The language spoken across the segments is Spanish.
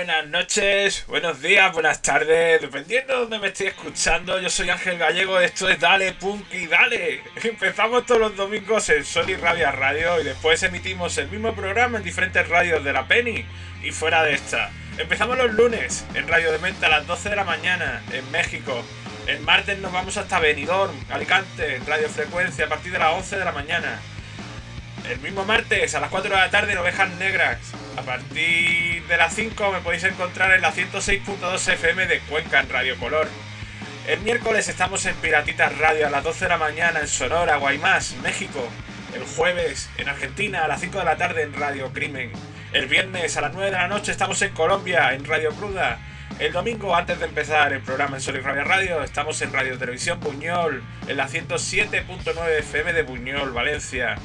buenas noches, buenos días, buenas tardes, dependiendo de dónde me estéis escuchando. Yo soy Ángel Gallego, esto es Dale Punky Dale. Empezamos todos los domingos en Sol y Rabia Radio y después emitimos el mismo programa en diferentes radios de la Penny y fuera de esta. Empezamos los lunes en Radio de Menta a las 12 de la mañana en México. El martes nos vamos hasta Benidorm, Alicante, en Radio Frecuencia a partir de las 11 de la mañana. El mismo martes, a las 4 de la tarde, en Ovejas Negrax. A partir de las 5 me podéis encontrar en la 106.2 FM de Cuenca, en Radio Color. El miércoles estamos en Piratita Radio a las 12 de la mañana en Sonora, Guaymas, México. El jueves, en Argentina, a las 5 de la tarde en Radio Krimen. El viernes, a las 9 de la noche, estamos en Colombia, en Radio Cruda. El domingo, antes de empezar el programa en Sol y Rabia Radio, estamos en Radio Televisión Buñol, en la 107.9 FM de Buñol, Valencia.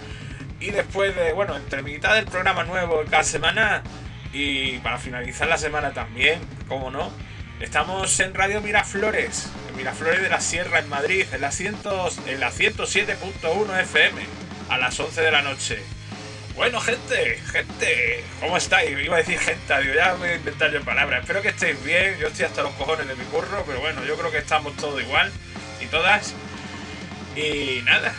Y después de, bueno, entre mitad del programa nuevo cada semana y para finalizar la semana también, como no, estamos en Radio Miraflores, en Miraflores de la Sierra, en Madrid, en la 107.1 FM, a las 11 de la noche. Bueno, gente, ¿cómo estáis? Iba a decir gente, digo, ya voy a inventar yo palabras. Espero que estéis bien, yo estoy hasta los cojones de mi curro, pero bueno, yo creo que estamos todos igual y todas. Y nada,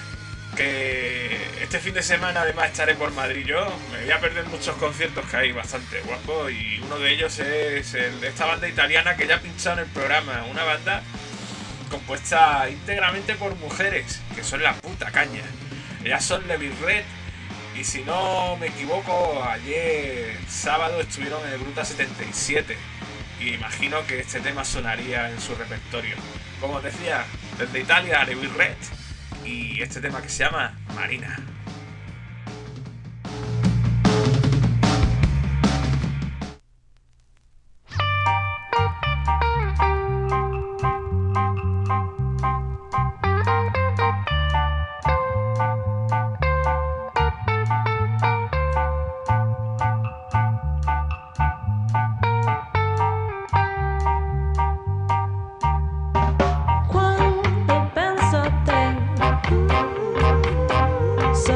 que este fin de semana además estaré por Madrid yo, me voy a perder muchos conciertos que hay bastante guapos y uno de ellos es el de esta banda italiana que ya he pinchado en el programa, una banda compuesta íntegramente por mujeres, que son la puta caña. Ellas son Le Birrette y si no me equivoco ayer sábado estuvieron en el Gruta 77 y imagino que este tema sonaría en su repertorio. Como os decía, desde Italia, Le Birrette y este tema que se llama Marina. So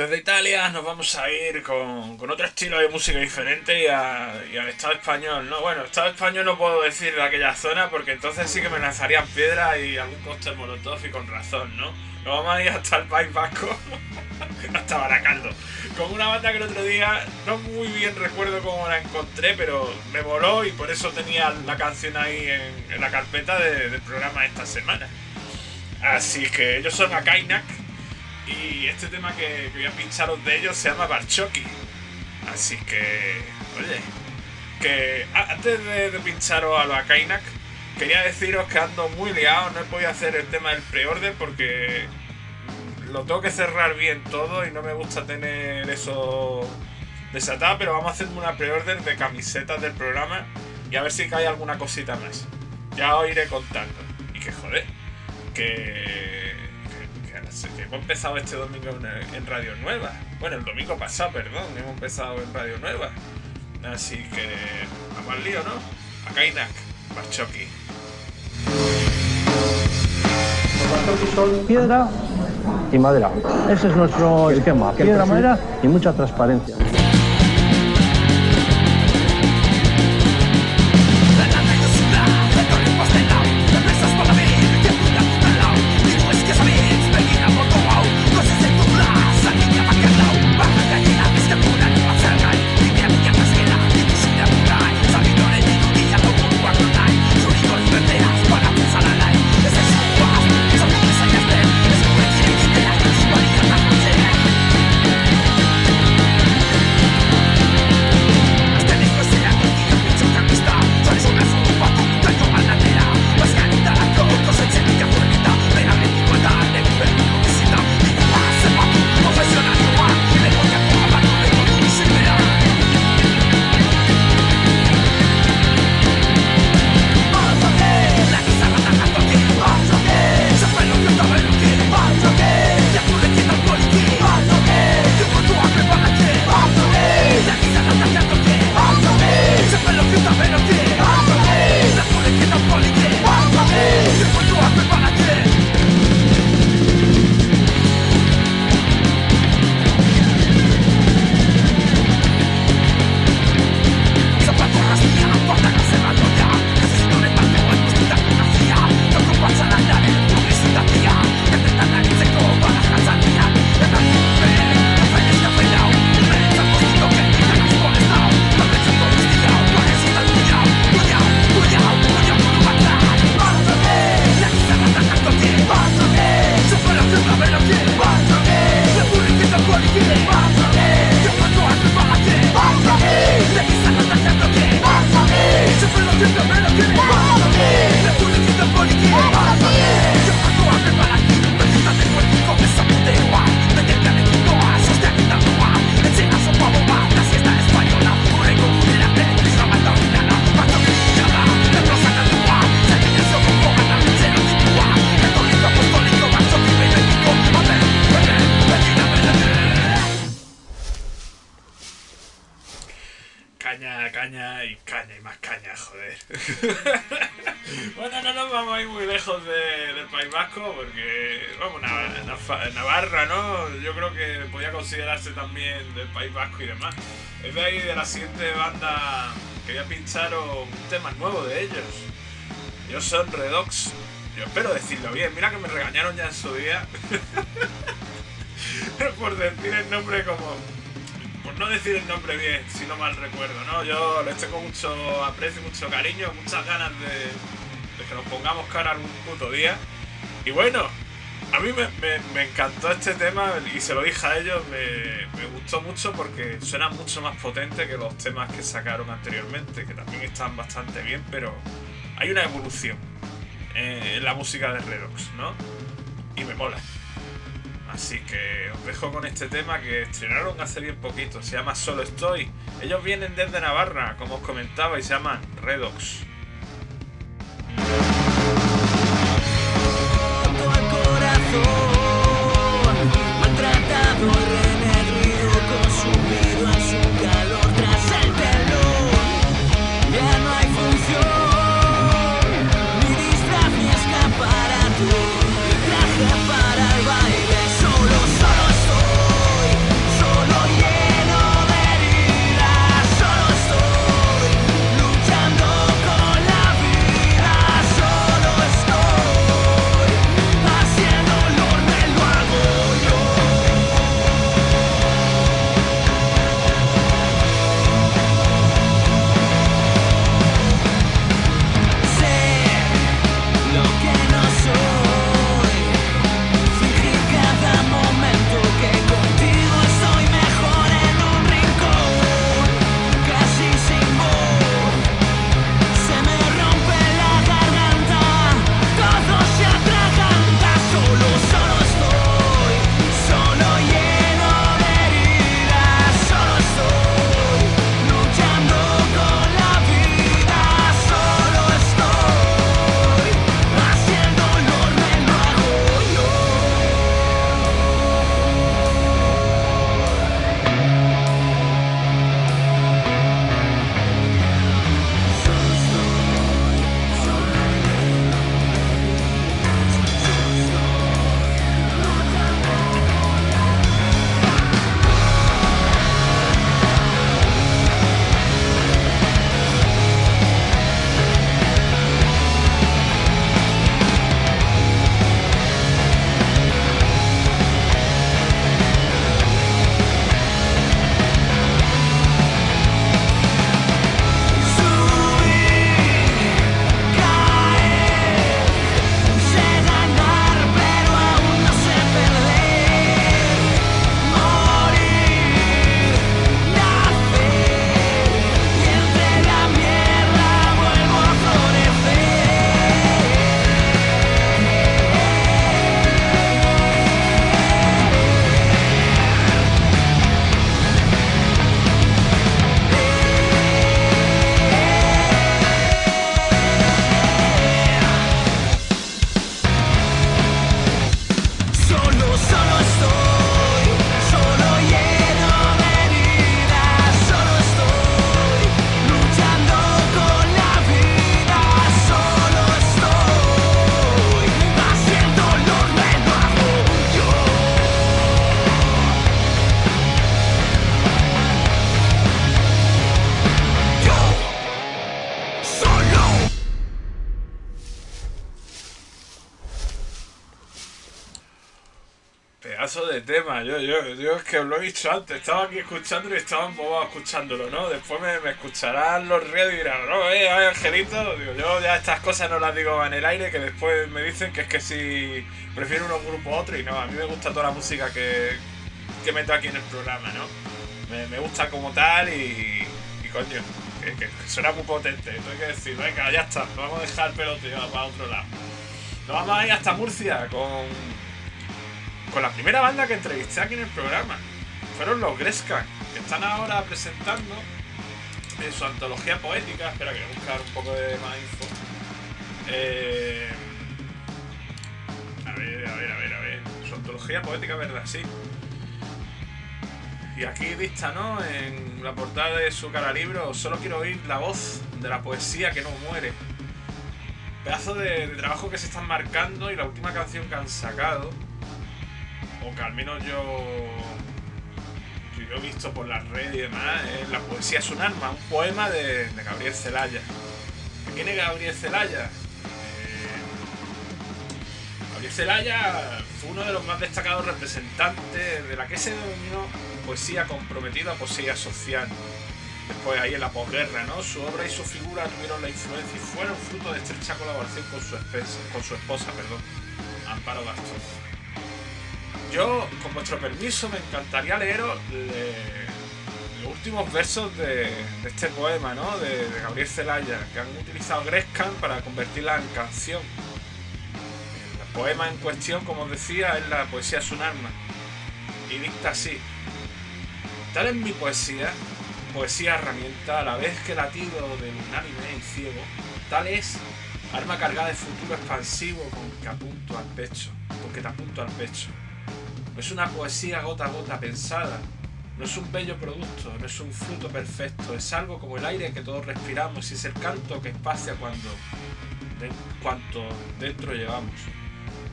Desde Italia nos vamos a ir con otro estilo de música diferente y al Estado español, ¿no? Bueno, Estado español no puedo decir de aquella zona porque entonces sí que me lanzarían piedras y algún cóctel molotov y con razón, ¿no? Nos vamos a ir hasta el País Vasco, hasta Baracaldo, con una banda que el otro día, no muy bien recuerdo cómo la encontré, pero me voló y por eso tenía la canción ahí en la carpeta del programa esta semana. Así que ellos son Akainak y este tema que voy a pincharos de ellos se llama Barchoki. Así que, oye, que antes de pincharos a los Akainak, quería deciros que ando muy liado, no he podido hacer el tema del pre-order porque lo tengo que cerrar bien todo y no me gusta tener eso desatado, pero vamos a hacer una pre-order de camisetas del programa y a ver si cae alguna cosita más. Ya os iré contando. Y que joder, que hemos empezado este domingo en Radio Nueva. Bueno, el domingo pasado, perdón, hemos empezado en Radio Nueva. Así que vamos al lío, ¿no? Akainak, Barchoki. Barchoki son piedra y madera. Ese es nuestro esquema, piedra, madera y mucha transparencia. Siguiente banda que voy a pinchar un tema nuevo de ellos. Ellos son Redox. Yo espero decirlo bien, mira que me regañaron ya en su día por decir el nombre como... por no decir el nombre bien, si no mal recuerdo, ¿no? Yo lo estoy con mucho aprecio, mucho cariño, muchas ganas de que nos pongamos cara algún puto día. Y bueno, a mí me encantó este tema y se lo dije a ellos, me gustó mucho porque suena mucho más potente que los temas que sacaron anteriormente, que también están bastante bien, pero hay una evolución en la música de Redox, ¿no? Y me mola. Así que os dejo con este tema que estrenaron hace bien poquito, se llama Solo Estoy. Ellos vienen desde Navarra, como os comentaba, y se llaman Redox. Para el baile solo estoy. paso de tema. Yo es que os lo he dicho antes, estaba aquí escuchándolo y estaba embobado escuchándolo, ¿no? Después me escucharán los ríos y dirán, no, Angelito, digo, yo ya estas cosas no las digo en el aire, que después me dicen que es que si prefiero unos grupos a otros, y no, a mí me gusta toda la música que meto aquí en el programa, ¿no? Me gusta como tal y coño, que suena muy potente, entonces hay que decir, venga, ya está, vamos a dejar el peloteo para otro lado. Nos vamos a ir hasta Murcia con la primera banda que entrevisté aquí en el programa. Fueron los Greskand, que están ahora presentando en su antología poética. Espera que voy a buscar un poco de más info. A ver. Su antología poética, ¿verdad? Sí. Y aquí vista, ¿no? En la portada de su cara libro, solo quiero oír la voz de la poesía que no muere. Pedazo de trabajo que se están marcando, y la última canción que han sacado, o que al menos yo he visto por las redes y demás, es La poesía es un arma, un poema de Gabriel Celaya. ¿Quién es Gabriel Celaya? Gabriel Celaya fue uno de los más destacados representantes de la que se denominó poesía comprometida, poesía social. Después, ahí en la posguerra, ¿no? Su obra y su figura tuvieron la influencia y fueron fruto de estrecha colaboración con su esposa, Amparo Gastón. Yo, con vuestro permiso, me encantaría leeros los últimos versos de este poema, ¿no? De Gabriel Celaya, que han utilizado Greskand para convertirla en canción. El poema en cuestión, como os decía, es La poesía es un arma, y dicta así: tal es mi poesía, poesía herramienta, a la vez que latido del unánime y ciego, tal es arma cargada de futuro expansivo con que apunto al pecho, porque te apunto al pecho. No es una poesía gota a gota pensada, no es un bello producto, no es un fruto perfecto, es algo como el aire que todos respiramos, y es el canto que espacia cuanto dentro llevamos.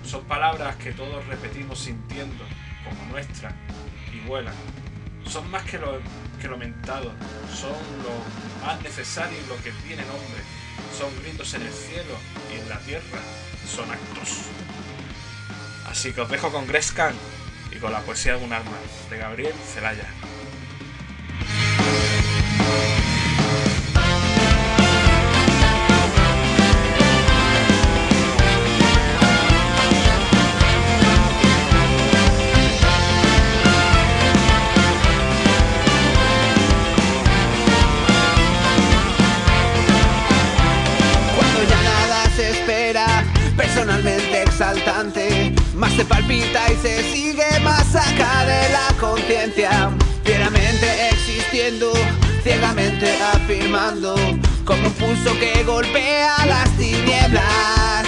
Son palabras que todos repetimos sintiendo, como nuestras, y vuelan. Son más que lo mentado, son lo más necesario y lo que tiene nombre. Son gritos en el cielo y en la tierra, son actos. Así que os dejo con Greskand y con La poesía de un arma, de Gabriel Celaya. Cuando ya nada se espera, personalmente exaltante, más se palpita y se sigue más saca de la conciencia, fieramente existiendo, ciegamente afirmando, como un pulso que golpea las tinieblas.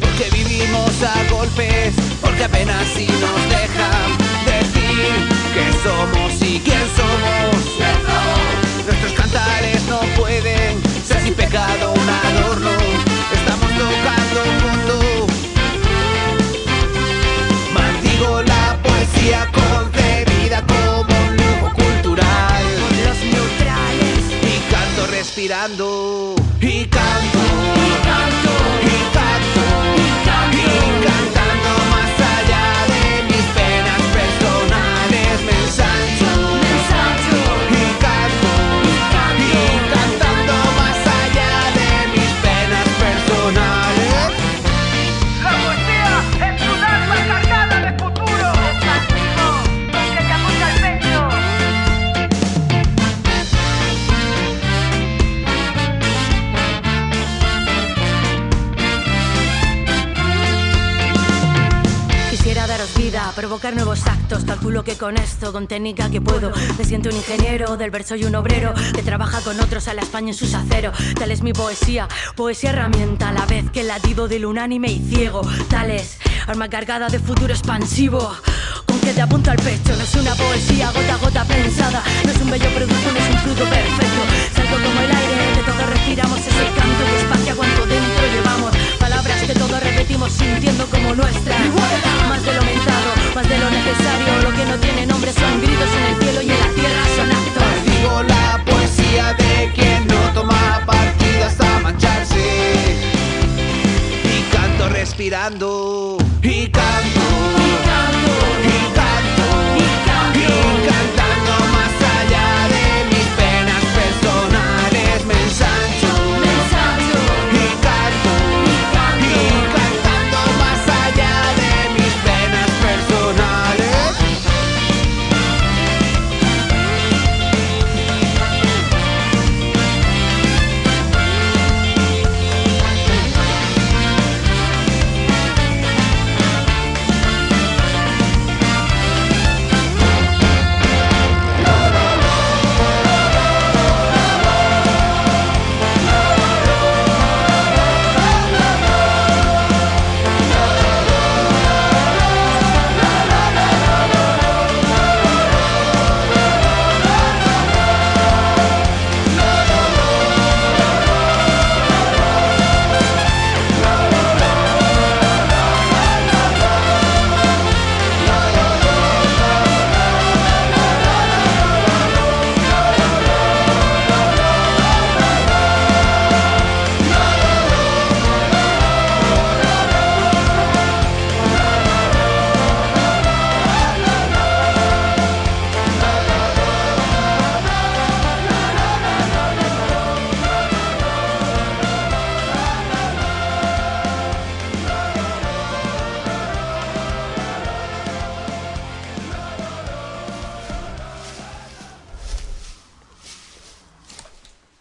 Porque vivimos a golpes, porque apenas si nos dejan decir qué somos y quién somos. Nuestros cantares no pueden ser sin pecado un adorno, estamos tocando un mundo. La poesía concebida como un lujo cultural, con los neutrales, y canto respirando, y canto, y canto, y canto, y canto, y cantando más allá de mis penas personales, me ensancho, me ensancho, y canto, y canto, y cantando más allá de mis penas personales. La poesía es un arma cargada de futuro. Vida, provocar nuevos actos, calculo que con esto, con técnica que puedo, me siento un ingeniero del verso y un obrero que trabaja con otros a la España en sus aceros. Tal es mi poesía, poesía herramienta, a la vez que el latido del unánime y ciego, tal es arma cargada de futuro expansivo, con que te apunto al pecho. No es una poesía gota a gota pensada, no es un bello producto, no es un fruto perfecto, es algo como el aire que todos respiramos, es el canto que espacia cuanto dentro llevamos, palabras que todos repetimos sintiendo como nuestras. Más de lo mentado, más de lo necesario, lo que no tiene nombre, son gritos en el cielo y en la tierra, son actos. Digo la poesía de quien no toma partido hasta mancharse, y canto respirando, y canto, y canto.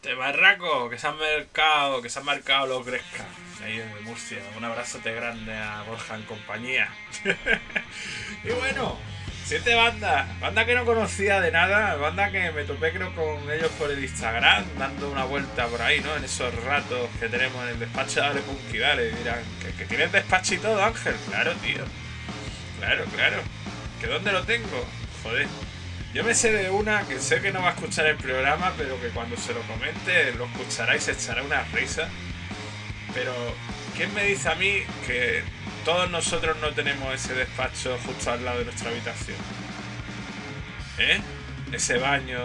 de Barraco, que se han marcado los Greskand, ahí en Murcia. Un abrazote grande a Borja en compañía. Y bueno, 7 bandas, banda que no conocía de nada, banda que me topé creo con ellos por el Instagram, dando una vuelta por ahí, ¿no? En esos ratos que tenemos en el despacho de Punky, dale, dirán, que tienes despacho y todo, Ángel. Claro, tío. Claro. ¿Que dónde lo tengo? Joder. Yo me sé de una que sé que no va a escuchar el programa, pero que cuando se lo comente lo escuchará y se echará una risa. Pero, ¿quién me dice a mí que todos nosotros no tenemos ese despacho justo al lado de nuestra habitación? ¿Eh? Ese baño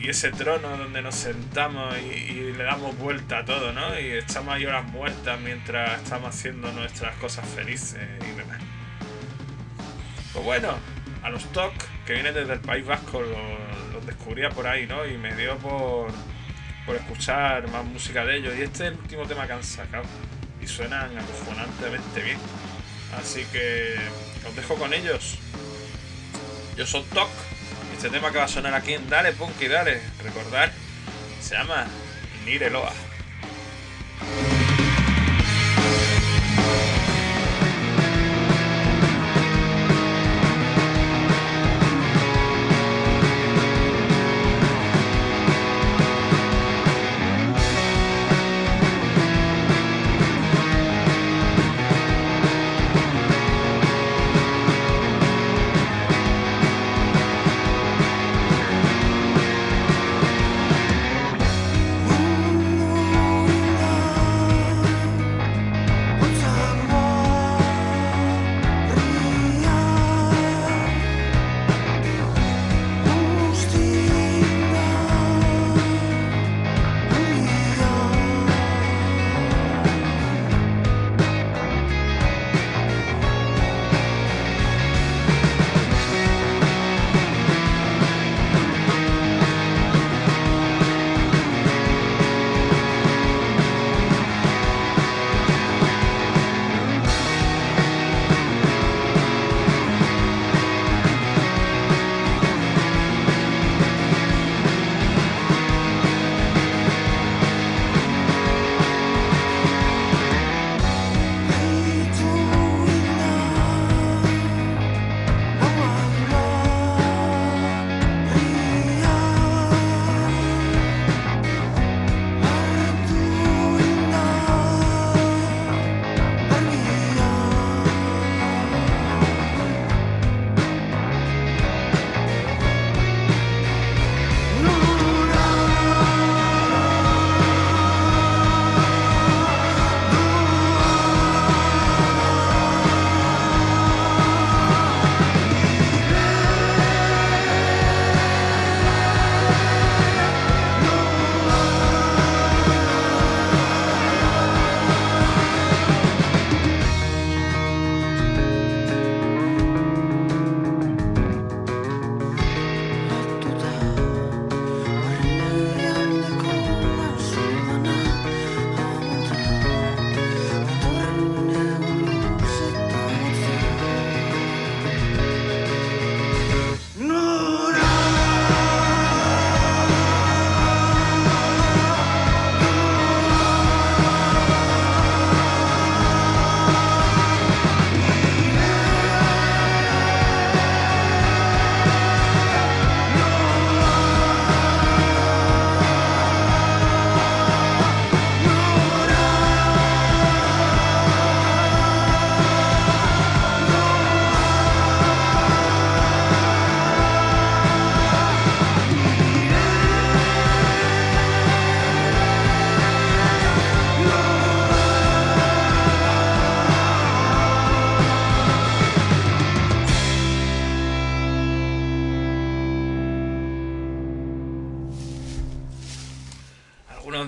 y ese trono donde nos sentamos y le damos vuelta a todo, ¿no? Y estamos ahí horas muertas mientras estamos haciendo nuestras cosas felices y demás. Pues bueno, a los TOC, que vienen desde el País Vasco, los descubría por ahí, ¿no? Y me dio por escuchar más música de ellos. Y este es el último tema que han sacado. Y suenan acojonantemente bien. Así que os dejo con ellos. Yo soy TOC. Este tema que va a sonar aquí en Dale Punky Dale, recordar, se llama Nireloa.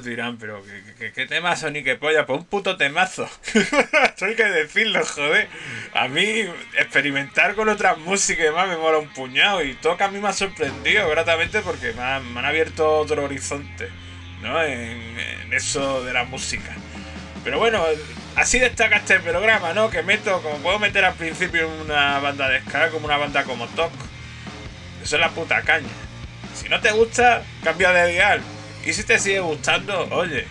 Dirán, pero ¿qué temazo ni qué polla? Pues un puto temazo. Tengo que decirlo, joder. A mí experimentar con otras músicas y demás me mola un puñado. Y toca a mí me ha sorprendido gratamente porque me han abierto otro horizonte, ¿no? En eso de la música. Pero bueno, así destaca este programa, ¿no? Que meto, como puedo meter al principio una banda de ska, como una banda como TOC. Eso es la puta caña. Si no te gusta, cambia de dial. Y si te sigue gustando, oye,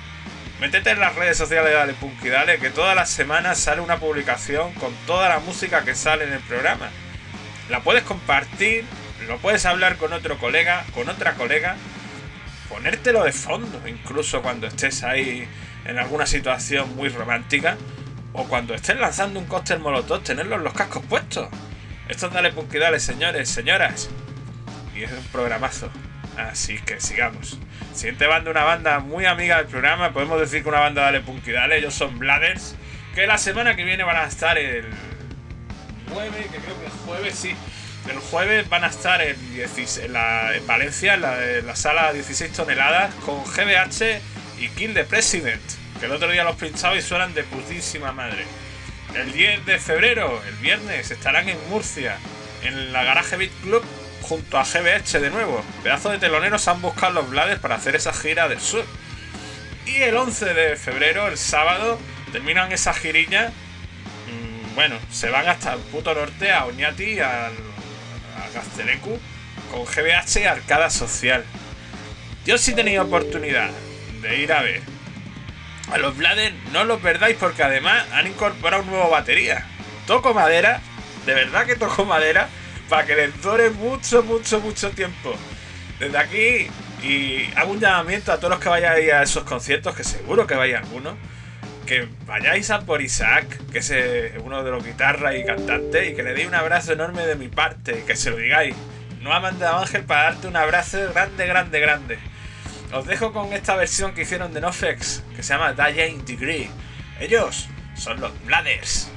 métete en las redes sociales de Dale Punky Dale, que todas las semanas sale una publicación con toda la música que sale en el programa. La puedes compartir, lo puedes hablar con otro colega, con otra colega, ponértelo de fondo, incluso cuando estés ahí en alguna situación muy romántica, o cuando estés lanzando un cóctel molotov, tenerlos los cascos puestos. Esto es Dale Punky Dale, señores, señoras. Y es un programazo. Así que sigamos. Siguiente banda, una banda muy amiga del programa. Podemos decir que una banda Dale Punky Dale. Ellos son BLADDERS, que la semana que viene van a estar el jueves, que creo que es jueves, sí. El jueves van a estar en Valencia, en la sala 16 toneladas, con GBH y Kill the President, que el otro día los pinchaba y suenan de putísima madre. El 10 de febrero, el viernes, estarán en Murcia, en la Garage Beat Club, junto a GBH de nuevo. Pedazo de teloneros han buscado los BLADDERS para hacer esa gira del sur. Y el 11 de febrero, el sábado, terminan esa girilla. Bueno, se van hasta el puto norte, a Oñati, a Gaztelecu, con GBH y Arcada Social. Yo sí he tenido oportunidad de ir a ver a los BLADDERS, no los perdáis, porque además han incorporado un nuevo batería. Toco madera, de verdad que toco madera, para que les dure mucho, mucho, mucho tiempo. Desde aquí, y hago un llamamiento a todos los que vayáis a esos conciertos, que seguro que vais a alguno, que vayáis a por Isaac, que es uno de los guitarras y cantantes, y que le deis un abrazo enorme de mi parte, que se lo digáis. No ha mandado Ángel para darte un abrazo grande, grande, grande. Os dejo con esta versión que hicieron de NoFX, que se llama Dying Degree. Ellos son los BLADDERS.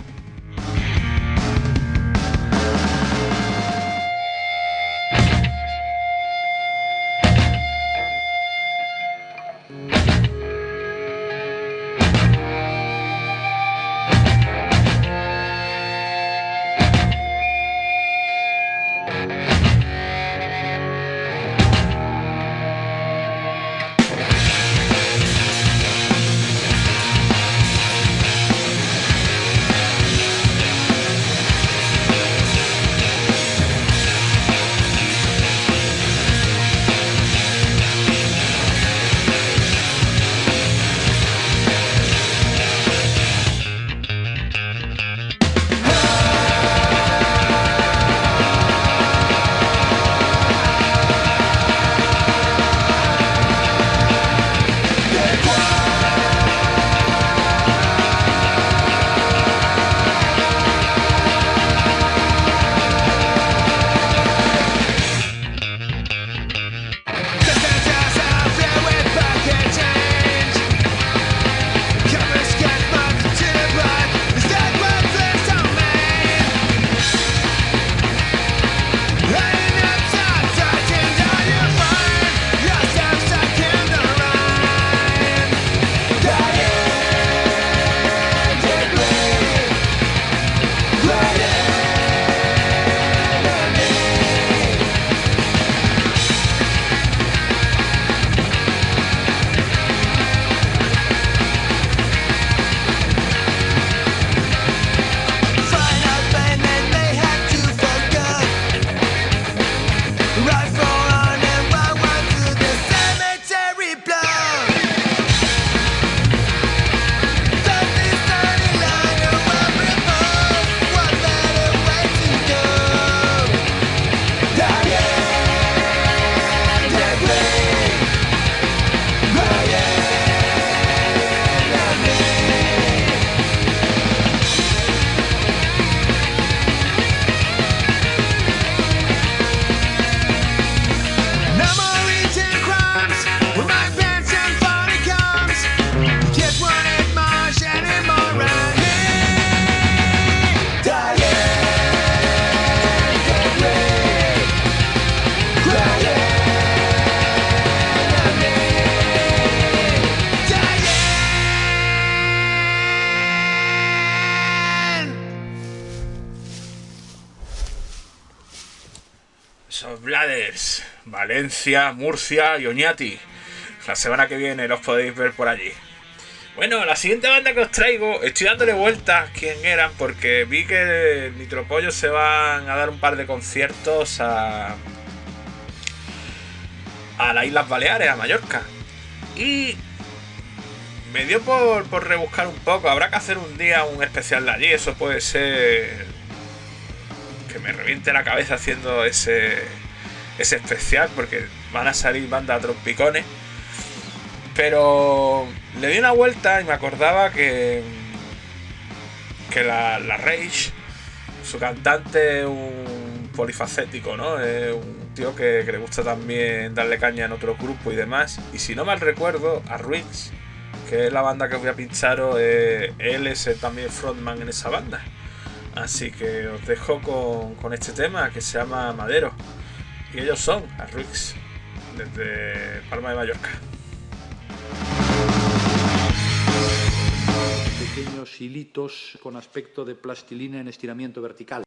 Valencia, Murcia y Oñati. La semana que viene los podéis ver por allí. Bueno, la siguiente banda que os traigo, estoy dándole vueltas quién eran, porque vi que Nitropollo se van a dar un par de conciertos a las Islas Baleares, a Mallorca. y me dio por rebuscar un poco. Habrá que hacer un día un especial de allí. Eso puede ser que me reviente la cabeza haciendo ese especial, porque van a salir bandas trompicones. Pero le di una vuelta y me acordaba que la Rage, su cantante, un polifacético, ¿no? Un tío que le gusta también darle caña en otro grupo y demás. Y si no mal recuerdo, a Ruiz, que es la banda que voy a pinchar, él es también frontman en esa banda. Así que os dejo con este tema que se llama Madero. Y ellos son Arruix, desde Palma de Mallorca. Pequeños hilitos con aspecto de plastilina en estiramiento vertical.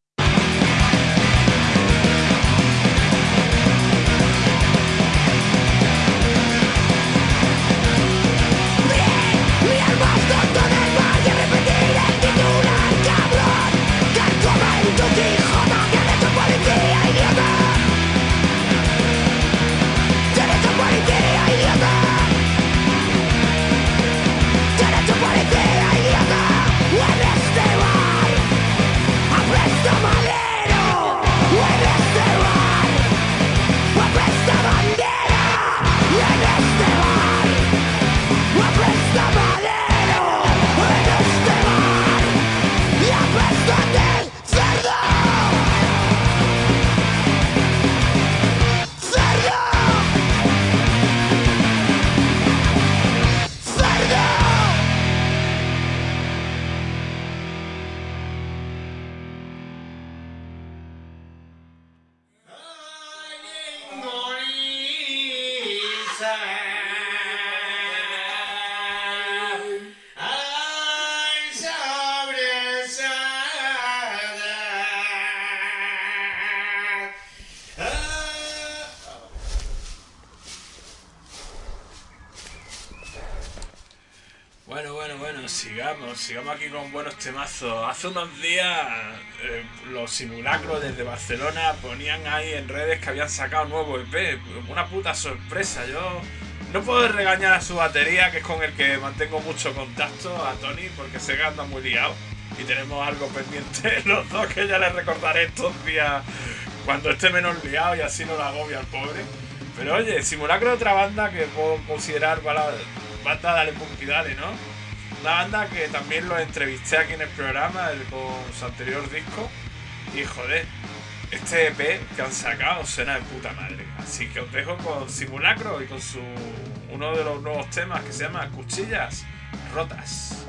Sigamos aquí con buenos temazos. Hace unos días los Simulacros desde Barcelona ponían ahí en redes que habían sacado nuevo EP. Una puta sorpresa. Yo no puedo regañar a su batería, que es con el que mantengo mucho contacto, a Tony, porque sé que anda muy liado y tenemos algo pendiente los dos, que ya les recordaré estos días cuando esté menos liado y así no la agobia al pobre. Pero oye, Simulacro es otra banda que puedo considerar banda dale pum y dale, ¿no? Una banda que también los entrevisté aquí en el programa con su anterior disco. Y joder, este EP que han sacado suena de puta madre. Así que os dejo con Simulacro y con uno de los nuevos temas que se llama Cuchillas Rotas.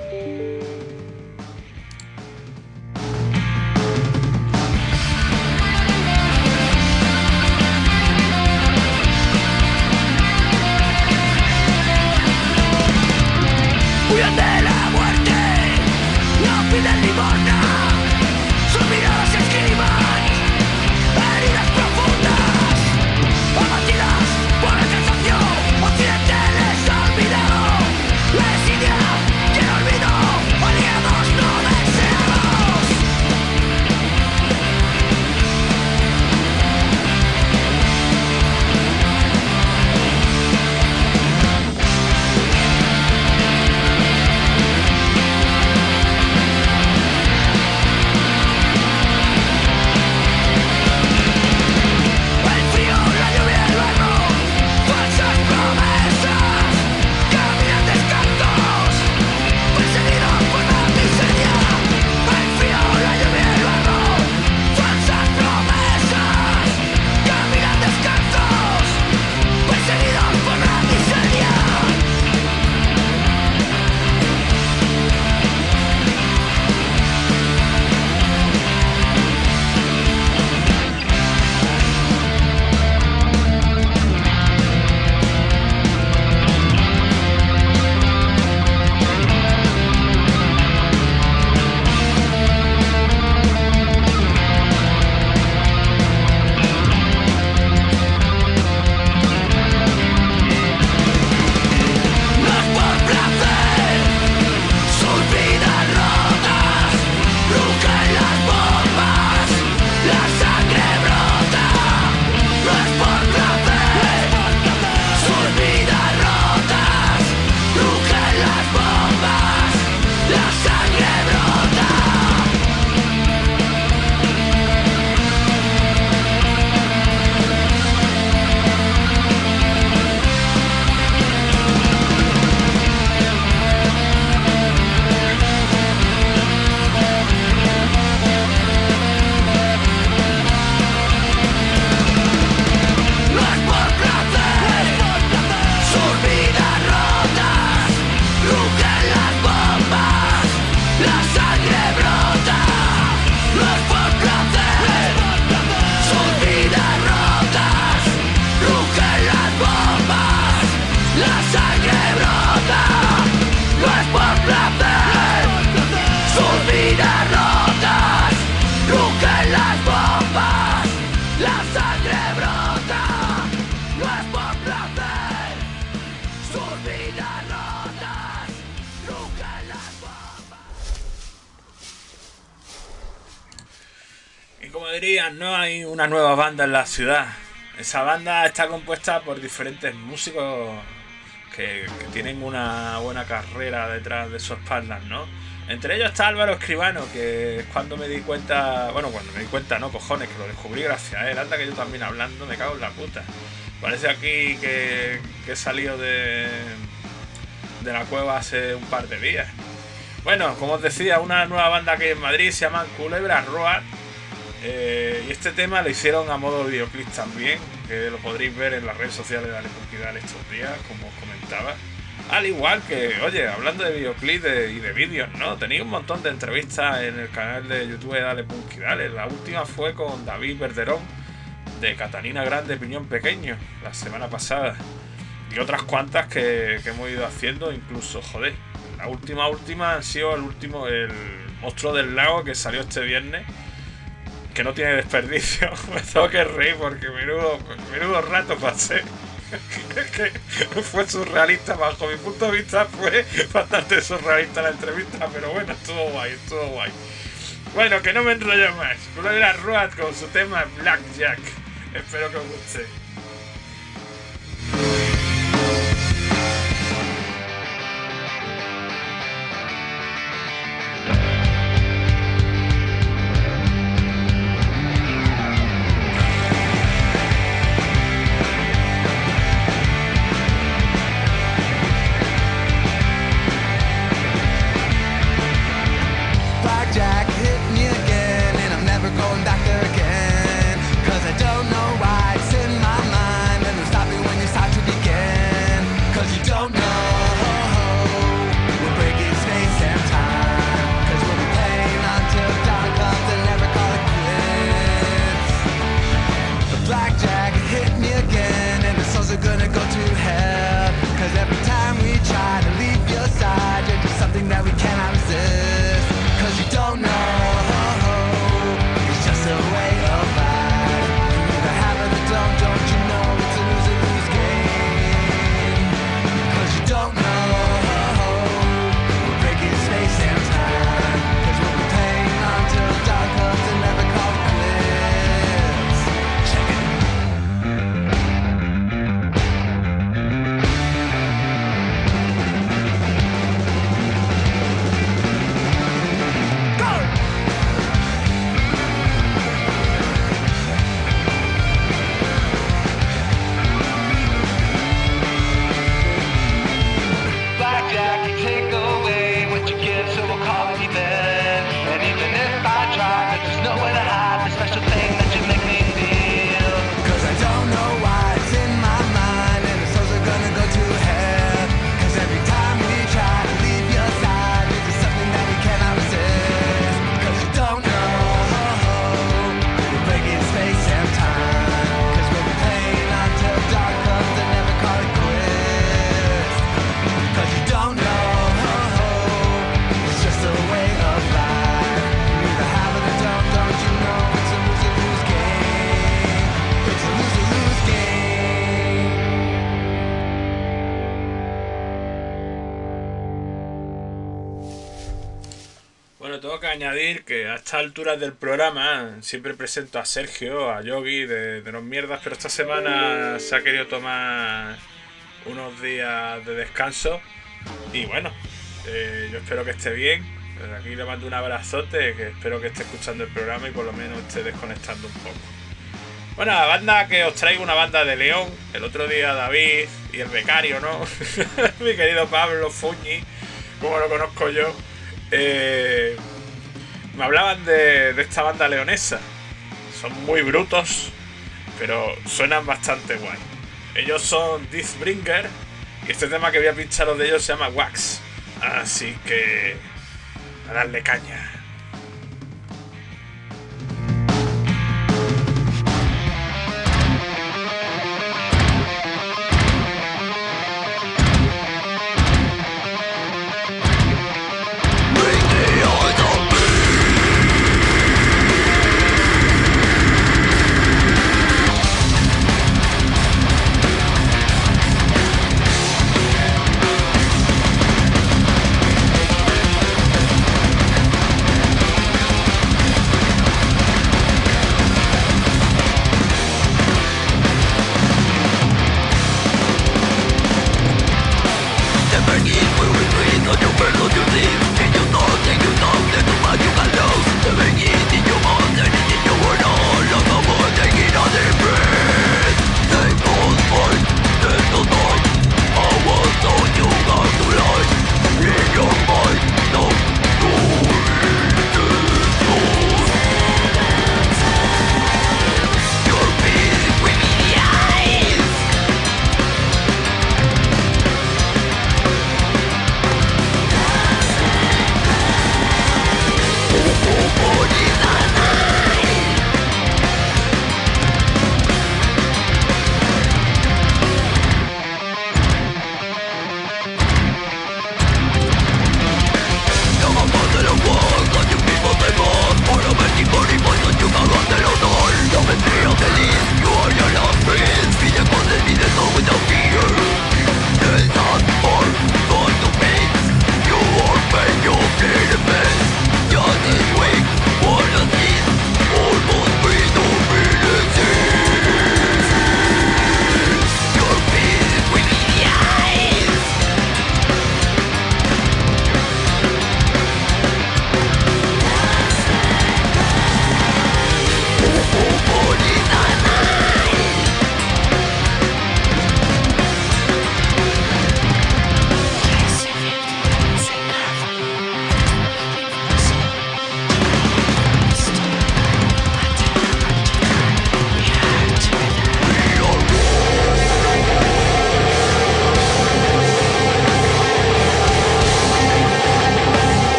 Olvidado, que no olvidó, olvidado. tonterías, no hay una nueva banda en la ciudad. Esa banda está compuesta por diferentes músicos que tienen una buena carrera detrás de sus espaldas, ¿no? Entre ellos está Álvaro Escribano, que es cuando me di cuenta... Bueno, cuando me di cuenta, no, cojones, que lo descubrí gracias a él. Anda que yo también hablando, me cago en la puta. Parece aquí que he salido de la cueva hace un par de días. Bueno, como os decía, una nueva banda que en Madrid se llama Culebra Road. Y este tema lo hicieron a modo videoclip también, que lo podréis ver en las redes sociales de Alepunquidal estos días, como os comentaba. Al igual que, oye, hablando de videoclips y de vídeos, ¿no? Tenéis un montón de entrevistas en el canal de YouTube de Dale Punky Dale. La última fue con David Verderón, de Catalina Grande, Piñón Pequeño, la semana pasada. Y otras cuantas que hemos ido haciendo, incluso, joder. La última han sido el Monstruo del Lago, que salió este viernes, que no tiene desperdicio. Me tengo que reír porque menudo rato pasé. Que fue surrealista, bajo mi punto de vista fue bastante surrealista la entrevista, pero bueno, estuvo guay. Bueno, que no me enrollo más. Culebra Road con su tema Blackjack. Espero que os guste. Añadir que a estas alturas del programa siempre presento a Sergio, a Yogi de los mierdas, pero esta semana se ha querido tomar unos días de descanso y bueno, yo espero que esté bien. Desde aquí le mando un abrazote, que espero que esté escuchando el programa y por lo menos esté desconectando un poco. Bueno, la banda que os traigo, una banda de León. El otro día David y el becario, ¿no? Mi querido Pablo Fuñi, como lo conozco yo, me hablaban de esta banda leonesa. Son muy brutos, pero suenan bastante guay. Ellos son Deathbringer y este tema que voy a pincharos de ellos se llama Wax. Así que a darle caña.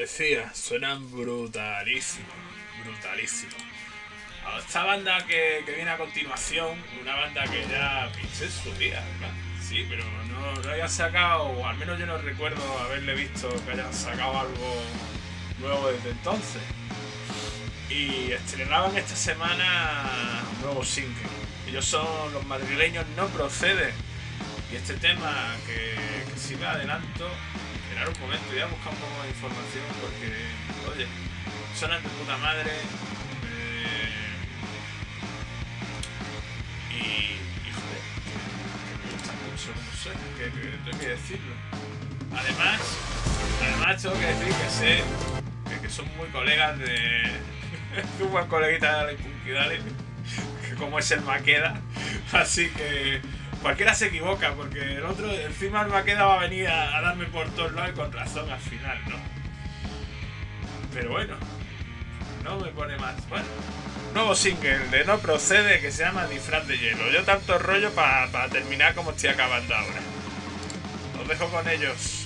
decía, suenan brutalísimo, brutalísimo. A esta banda que viene a continuación, una banda que ya pinché en su día, ¿verdad? Sí, pero no había sacado, o al menos yo no recuerdo haberle visto que hayan sacado algo nuevo desde entonces. Y estrenaban esta semana un nuevo single. Ellos son Los Madrileños No Proceden. Y este tema que si me adelanto, esperar un momento, voy a buscar un poco de información porque, oye, suenan de puta madre. Y joder, que me gusta mucho, no sé, que tengo que decirlo. Además tengo que decir que sé que son muy colegas de un buen coleguita de Punky Dale, que como es el Maqueda, así que cualquiera se equivoca, porque el otro, encima el Maqueda va a venir a darme por todos lados y con razón al final, ¿no? Pero bueno, no me pone más. Bueno, nuevo single de No Procede que se llama Disfraz de Hielo. Yo tanto rollo para terminar como estoy acabando ahora. Os dejo con ellos.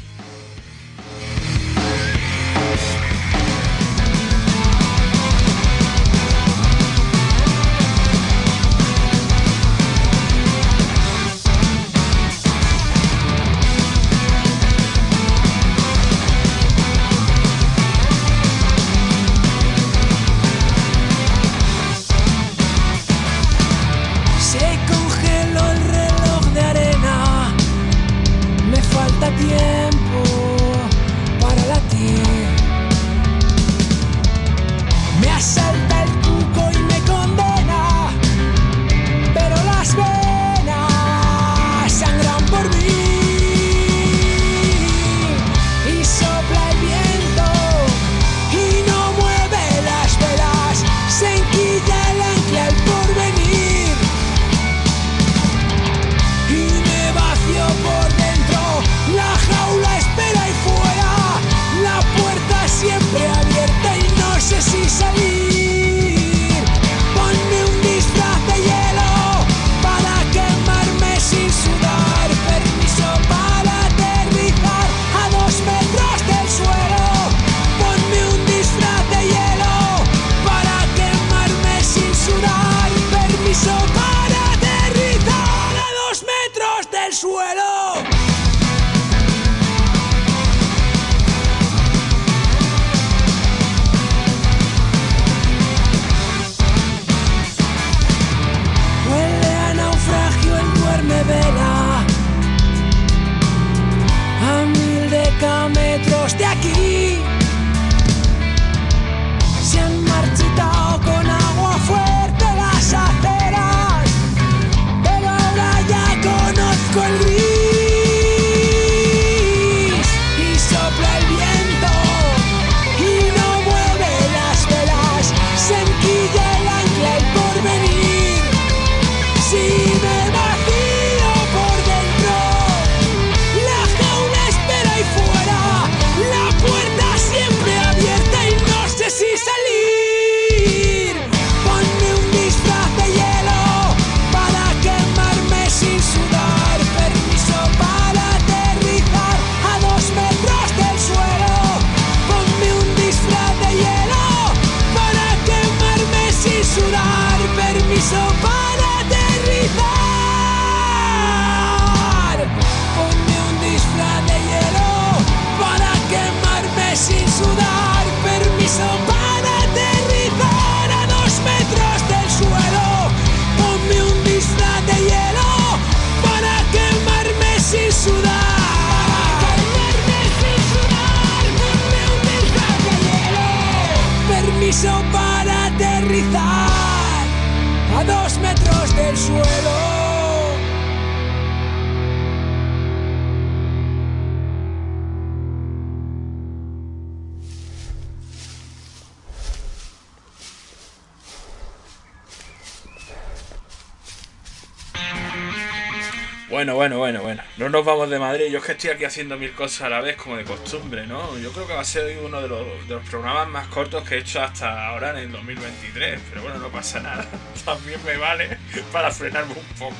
Bueno. No nos vamos de Madrid. Yo es que estoy aquí haciendo mil cosas a la vez, como de costumbre, ¿no? Yo creo que va a ser uno de los programas más cortos que he hecho hasta ahora en el 2023. Pero bueno, no pasa nada. También me vale para frenarme un poco.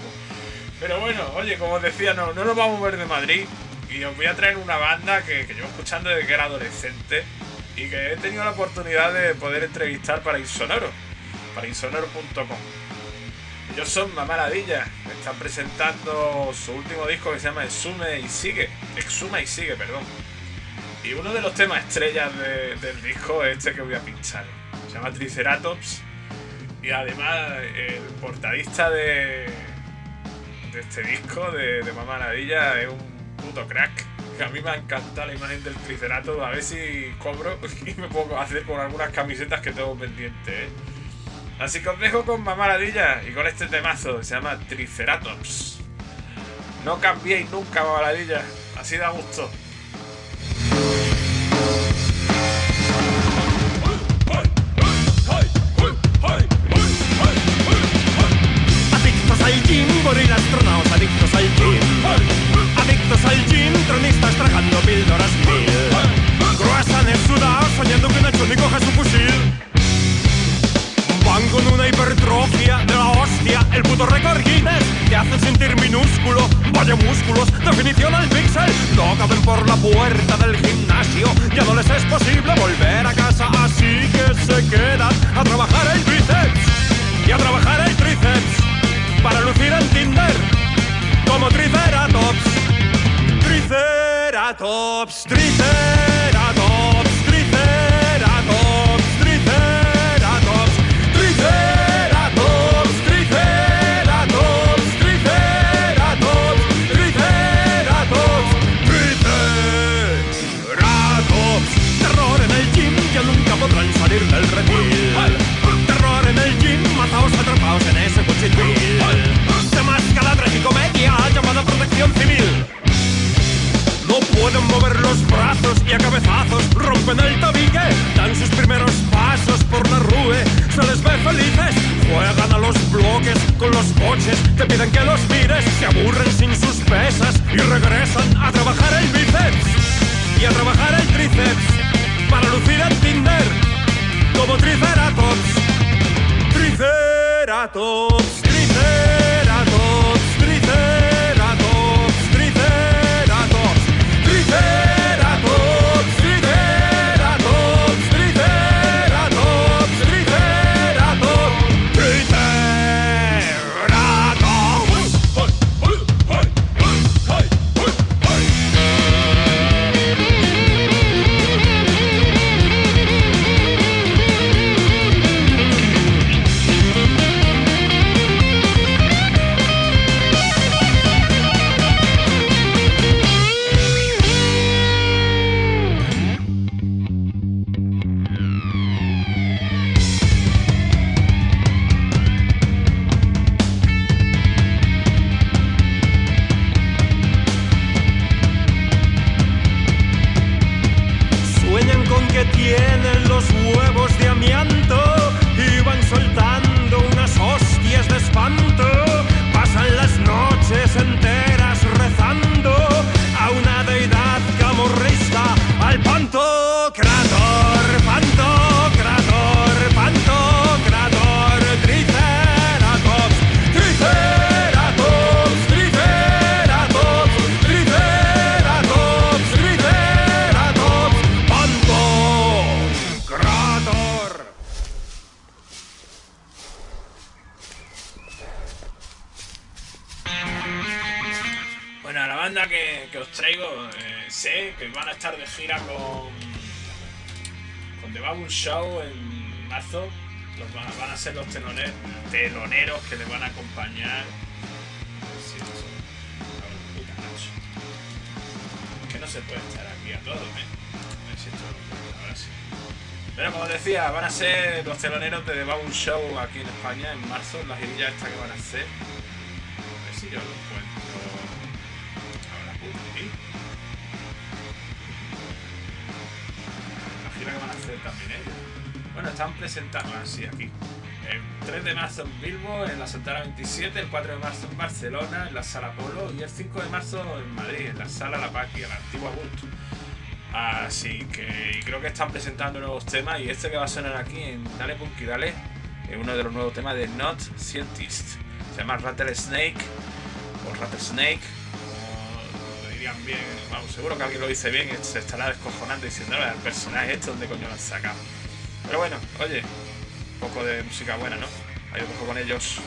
Pero bueno, oye, como os decía, no nos vamos a mover de Madrid. Y os voy a traer una banda que llevo escuchando desde que era adolescente. y que he tenido la oportunidad de poder entrevistar para Insonoro, para insonoro.com. Ellos son Mamá Ladilla, están presentando su último disco que se llama Exuma y Sigue, perdón. Y uno de los temas estrellas del disco es este que voy a pinchar. Se llama Triceratops. Y además el portadista de este disco de Mamá Ladilla es un puto crack. Que a mí me ha encantado la imagen del Triceratops. A ver si cobro y me puedo hacer con algunas camisetas que tengo pendientes, ¿eh? Así que os dejo con Mamá Ladilla y con este temazo que se llama Triceratops. No cambiéis nunca, Mamá Ladilla. Así da gusto. Adictos al gin, tronistas tragando píldoras mil. Gruasanes sudados soñando que Nacho ni coge su fusil. Van con una hipertrofia de la hostia. El puto récord Guinness te hace sentir minúsculo. Vaya músculos, definición al pixel. No caben por la puerta del gimnasio. Ya no les es posible volver a casa, así que se quedan a trabajar el bíceps y a trabajar el tríceps para lucir en Tinder como Triceratops. Triceratops, Triceratops, Triceratops, Triceratops, Triceratops, Triceratops, Triceratops, Triceratops, Triceratops. Terror en el gym, ya nunca podrán salir del reptil. En el gym, mataos atrapados en ese cuchitril. Se máscara tragicomedia llamada protección civil. No pueden mover los brazos y a cabezazos rompen el tabique. Dan sus primeros pasos por la rue, se les ve felices. Juegan a los bloques con los coches, te piden que los mires. Se aburren sin sus pesas y regresan a trabajar el bíceps y a trabajar el tríceps para lucir en Tinder como Triceratops. Triceratops, Triceratops, Triceratops, Triceratops, Triceratops, Triceratops, Triceratops, Triceratops, los teloneros que le van a acompañar. Es que no se puede estar aquí a todos, ahora sí. Pero como decía, van a ser los teloneros de The Crown is Mine aquí en España en marzo, en la girilla esta que van a hacer. A ver si yo lo encuentro ahora aquí. La gira que van a hacer también ellos. Bueno, están presentando así aquí. El 3 de marzo en Bilbao, en la Santana 27, el 4 de marzo en Barcelona, en la Sala Polo, y el 5 de marzo en Madrid, en la Sala La Paqui, en la Antigua Gusto. Así que creo que están presentando nuevos temas, y este que va a sonar aquí en Dale Punky Dale es uno de los nuevos temas de Not Scientist. Se llama Rattlesnake, o Rattlesnake, digan bien, vamos, seguro que alguien lo dice bien, se estará descojonando diciendo, al personaje este, ¿dónde coño lo han sacado? Pero bueno, oye, un poco de música buena, ¿no? Ahí lo dejo con ellos.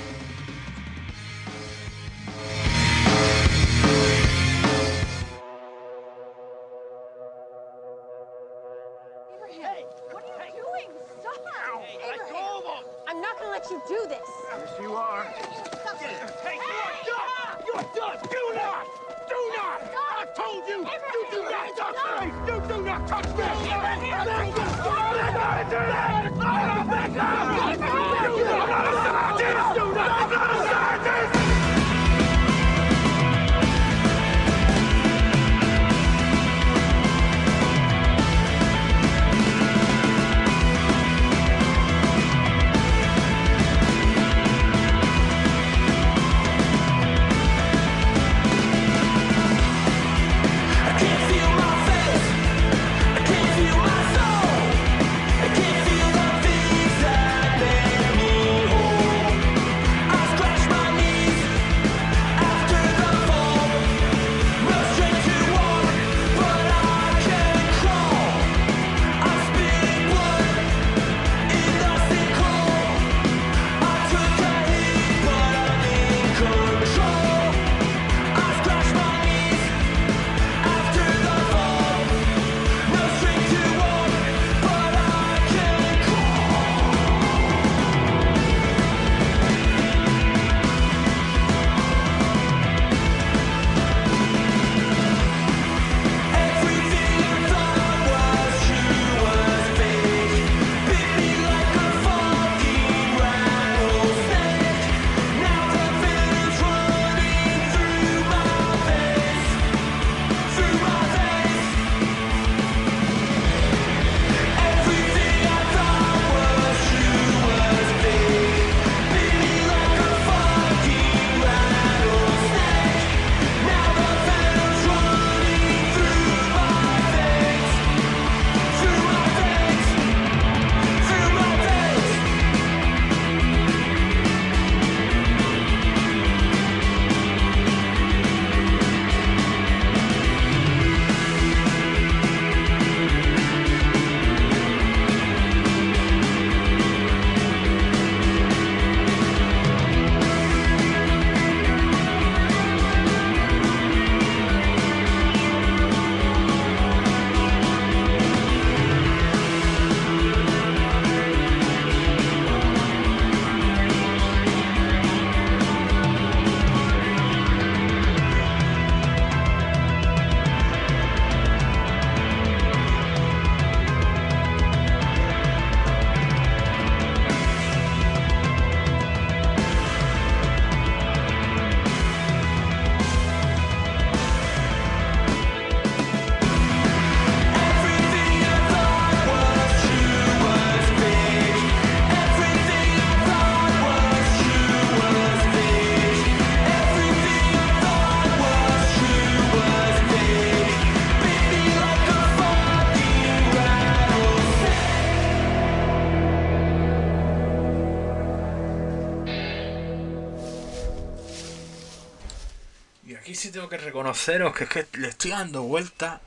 Que reconoceros que es que le estoy dando vuelta.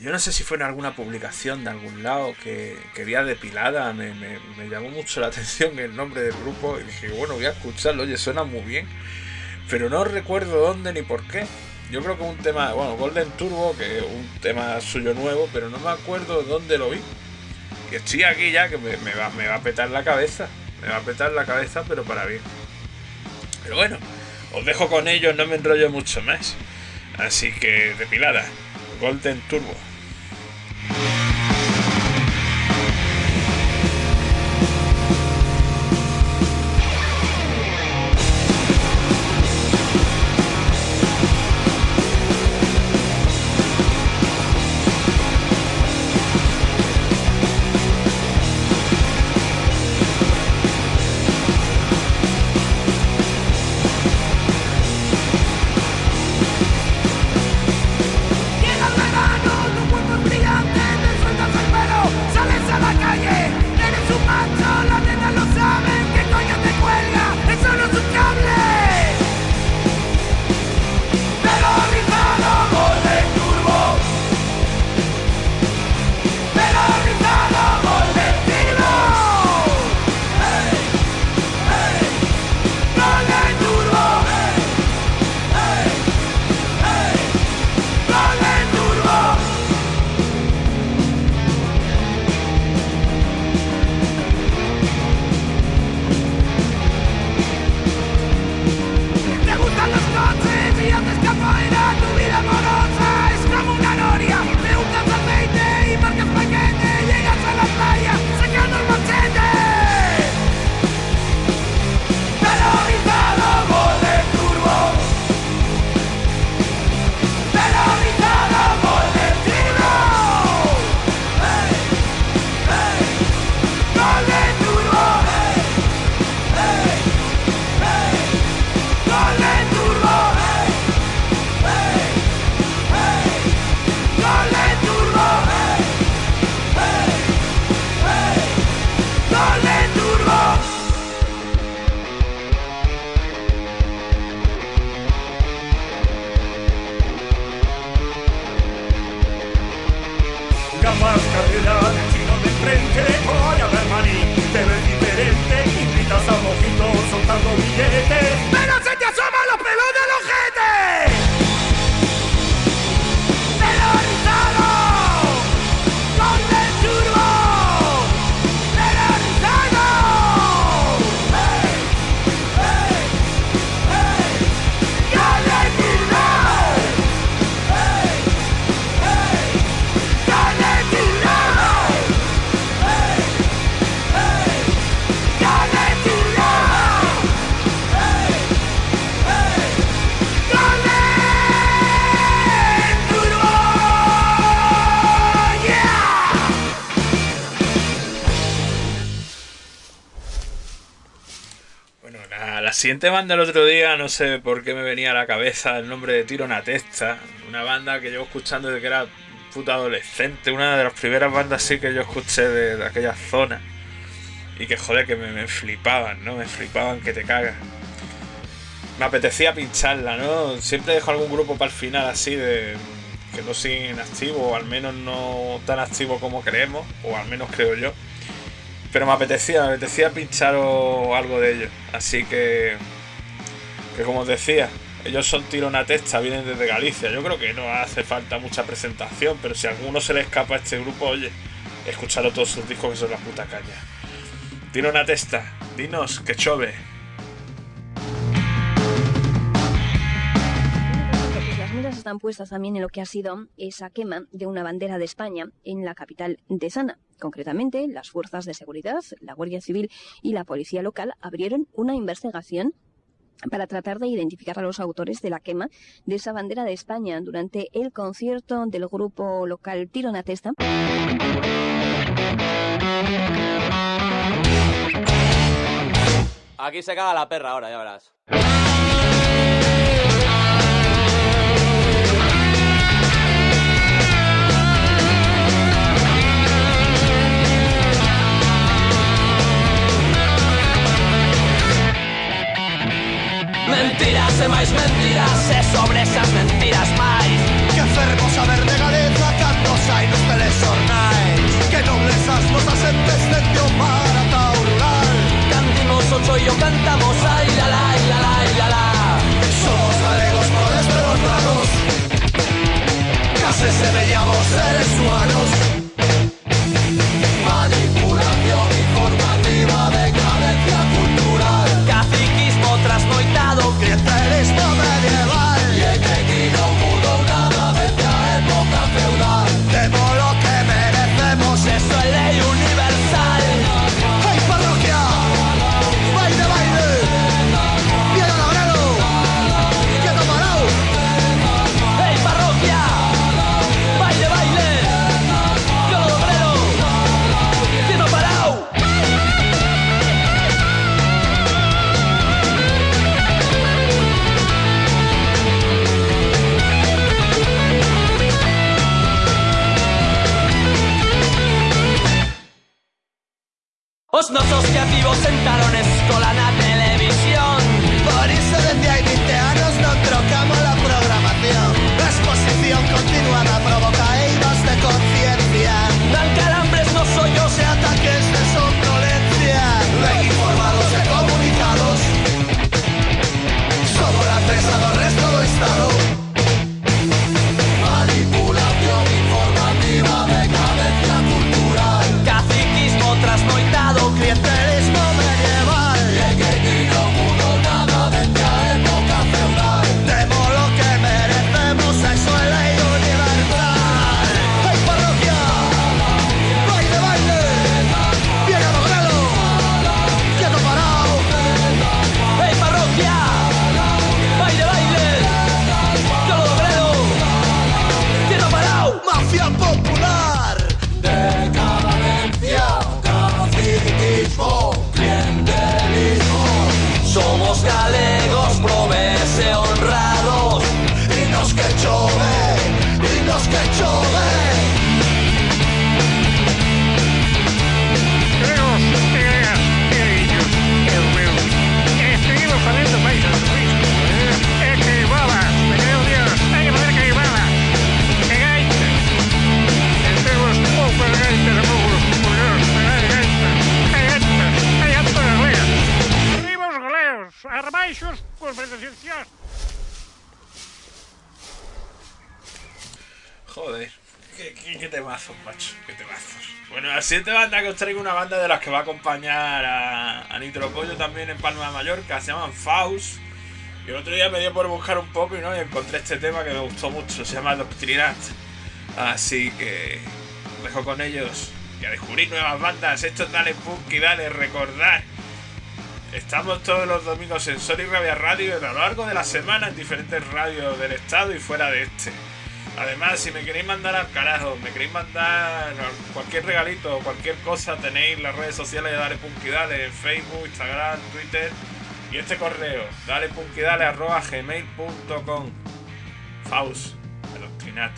Yo no sé si fue en alguna publicación de algún lado que vi a Depilada, me llamó mucho la atención el nombre del grupo y dije, bueno, voy a escucharlo, oye, suena muy bien, pero no recuerdo dónde ni por qué. Yo creo que un tema, bueno, Golden Turbo, que es un tema suyo nuevo, pero no me acuerdo dónde lo vi. Y estoy aquí ya que me va a petar la cabeza, pero para bien. Pero bueno, os dejo con ellos, no me enrollo mucho más. Así que Depilada, Golden Turbo. nunca más cambiarán. Chino de frente, joya bermaní, te ves diferente y gritas a mojitos soltando billetes, pero se te asoman los pelos del ojete. ¡Pelo rizado! ¡Golden Turbo! ¡Pelo rizado! ¡Hey! ¡Hey! ¡Hey! ¡Golden Turbo! Bueno, nada, la siguiente banda el otro día, no sé por qué me venía a la cabeza el nombre de Tiro Na Testa, una banda que llevo escuchando desde que era puta adolescente, una de las primeras bandas sí que yo escuché de aquella zona. Y que joder, que me flipaban, ¿no? Me flipaban que te cagas. Me apetecía pincharla, ¿no? Siempre dejo algún grupo para el final así de... que no siguen activos, o al menos no tan activos como creemos, o al menos creo yo. Pero me apetecía pinchar algo de ellos. Así que como os decía, ellos son Tiro Na Testa, vienen desde Galicia. Yo creo que no hace falta mucha presentación, pero si a alguno se le escapa a este grupo, oye, escuchadlo, todos sus discos que son la puta caña. Tiro Na Testa, dinos que chove. Las miras están puestas también en lo que ha sido esa quema de una bandera de España en la capital de Sana. Concretamente, las fuerzas de seguridad, la Guardia Civil y la policía local abrieron una investigación para tratar de identificar a los autores de la quema de esa bandera de España durante el concierto del grupo local Tiro Na Testa. Aquí se caga la perra ahora, ya verás. Mentiras e máis mentiras, e sobre esas mentiras máis que fermos a ver de Galeza cando sai nos telesornais, que nobles as nosas entes dende o mar ata o rural. Cantimos o chollo, cantamos ai la la, ai la la, ai la la. Somos galegos por despertados, case semellamos seres humanos. Manipulación informativa, decadencia cultural, caciquismo trasnoitado, clientelismo medieval. Y el que no pudo nada de esta época feudal. Demos lo que merecemos, eso es ley universal. ¡Hey, parroquia! ¡Baile, baile! ¡Viene al abrelo! ¡Quieto parado! ¡Hey, parroquia! ¡Baile, baile! ¡Yo lo obrero! ¡Quieto parado! Os nosos cativos sentaron escola na televisión. Por iso dende hai 20 anos non trocamos a programación. A exposición continuada provoca eivas de conciencia, dan calambres nos ollos e ataques de somnolencia. Ben informados e comunicados somos a presa do resto do Estado. Manipulación informativa, decadencia cultural, caciquismo trasnoitado, clientelismo medieval. sus competencias. Joder, qué temazos, macho, qué temazos. Bueno, la siguiente banda que os traigo una banda de las que va a acompañar a Nitropollo también en Palma de Mallorca. Se llaman Faust. Y el otro día me dio por buscar un poco y no, y encontré este tema que me gustó mucho. Se llama Adoctrinat. Así que os dejo con ellos. Que descubrir nuevas bandas. Esto es Dale Punk y Dale, recordad. Estamos todos los domingos en Sol y Rabia Radio y a lo largo de la semana en diferentes radios del estado y fuera de este. Además, si me queréis mandar al carajo, me queréis mandar cualquier regalito o cualquier cosa, tenéis las redes sociales de Dale Punk y Dale en Facebook, Instagram, Twitter y este correo, dalepunkydale@gmail.com. Faust, Adoctrinat.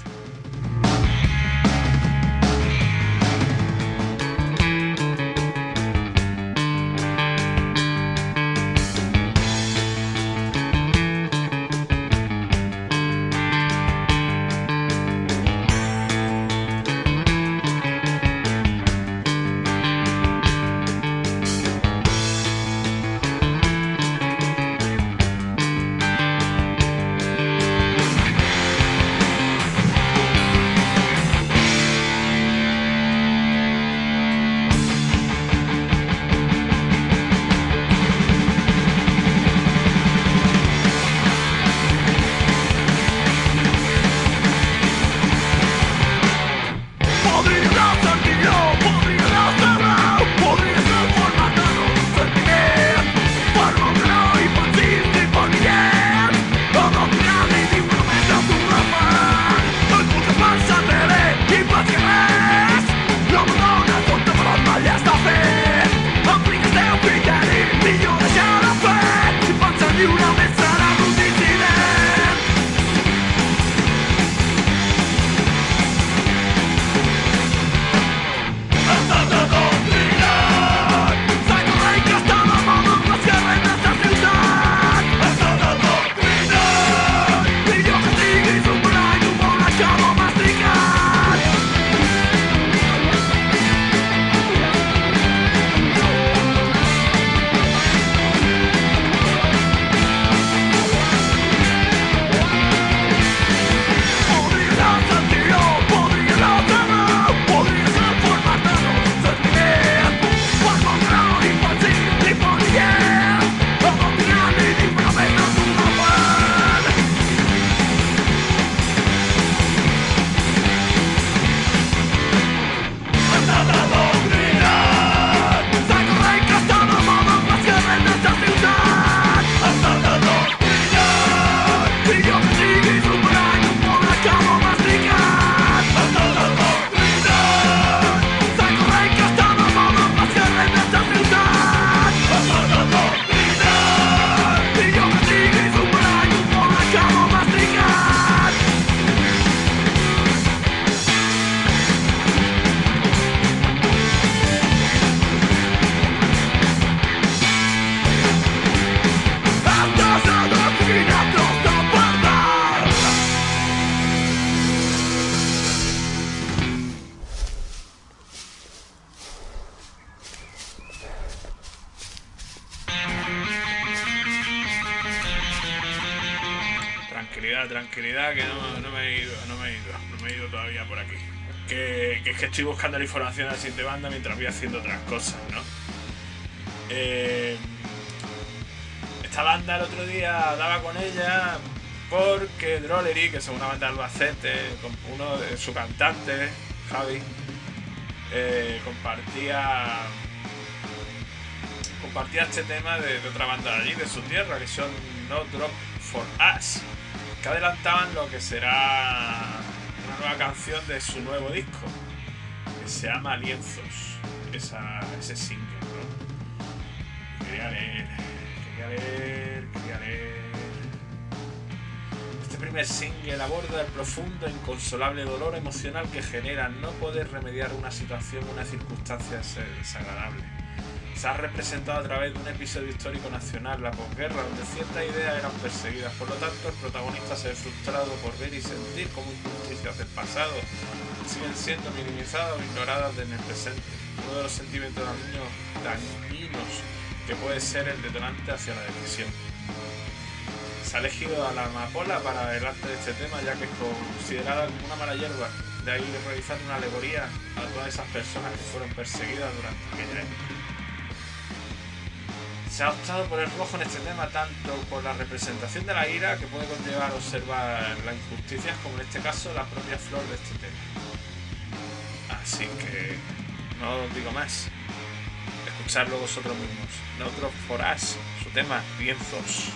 Estoy buscando la información de la siguiente banda mientras voy haciendo otras cosas, ¿no? Esta banda el otro día hablaba con ella porque Drollery, que es una banda de Albacete, uno de su cantante, Javi, compartía este tema de otra banda de allí, de su tierra, que son No Drop For Us, que adelantaban lo que será una nueva canción de su nuevo disco. Se llama Lienzos, ese single, ¿no? Quería leer. Este primer single aborda el profundo e inconsolable dolor emocional que genera no poder remediar una situación o una circunstancia desagradable. Se ha representado a través de un episodio histórico nacional, la posguerra, donde ciertas ideas eran perseguidas. Por lo tanto, el protagonista se ve frustrado por ver y sentir como injusticias del pasado siguen siendo minimizadas o ignoradas en el presente. Uno de los sentimientos dañinos que puede ser el detonante hacia la depresión. se ha elegido a la amapola para el arte de este tema, ya que es considerada como una mala hierba. De ahí realizar una alegoría a todas esas personas que fueron perseguidas durante aquella época. Se ha optado por el rojo en este tema, tanto por la representación de la ira, que puede conllevar a observar las injusticias, como en este caso la propia flor de este tema. Así que no os digo más. Escuchadlo vosotros mismos. Nosotros for Us, su tema, Lienzos.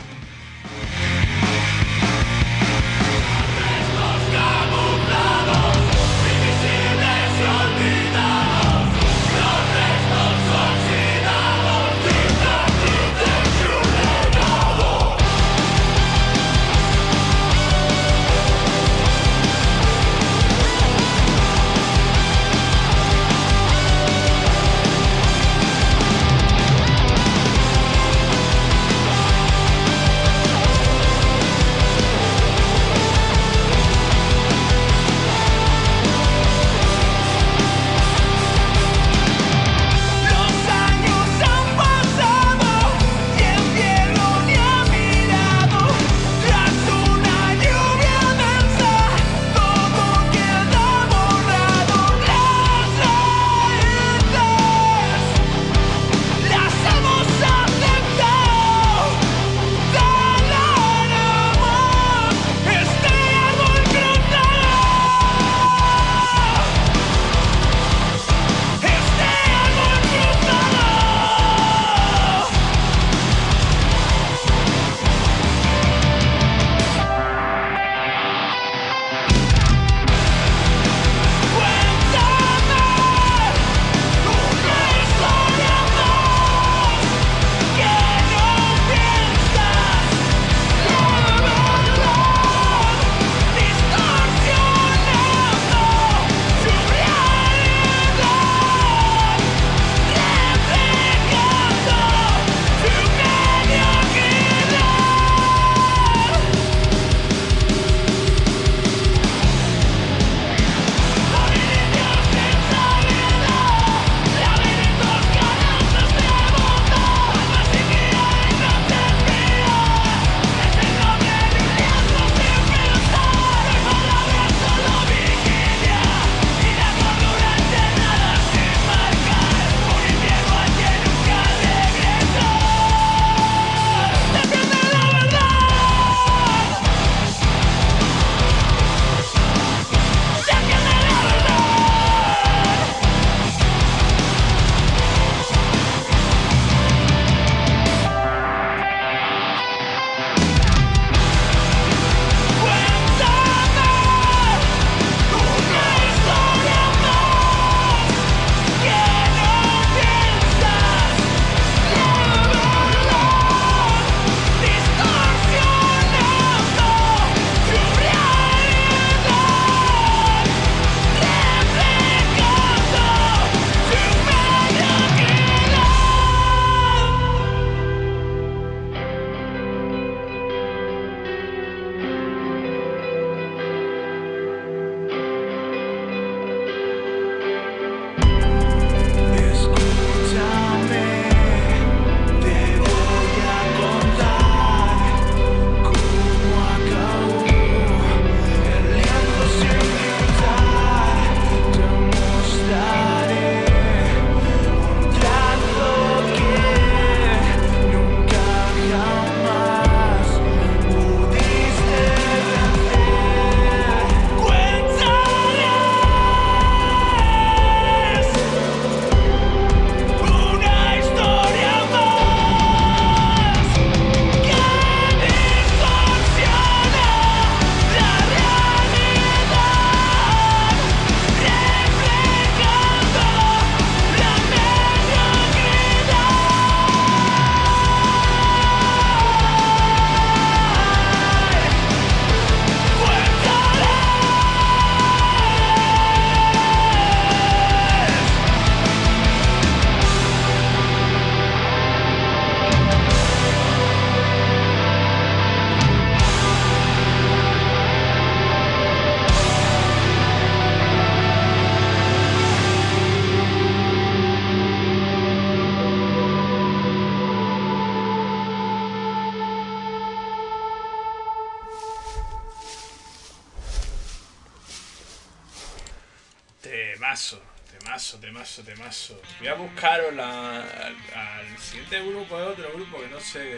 Temazo, temazo, temazo. Voy a buscaros al siguiente grupo, es otro grupo que no sé,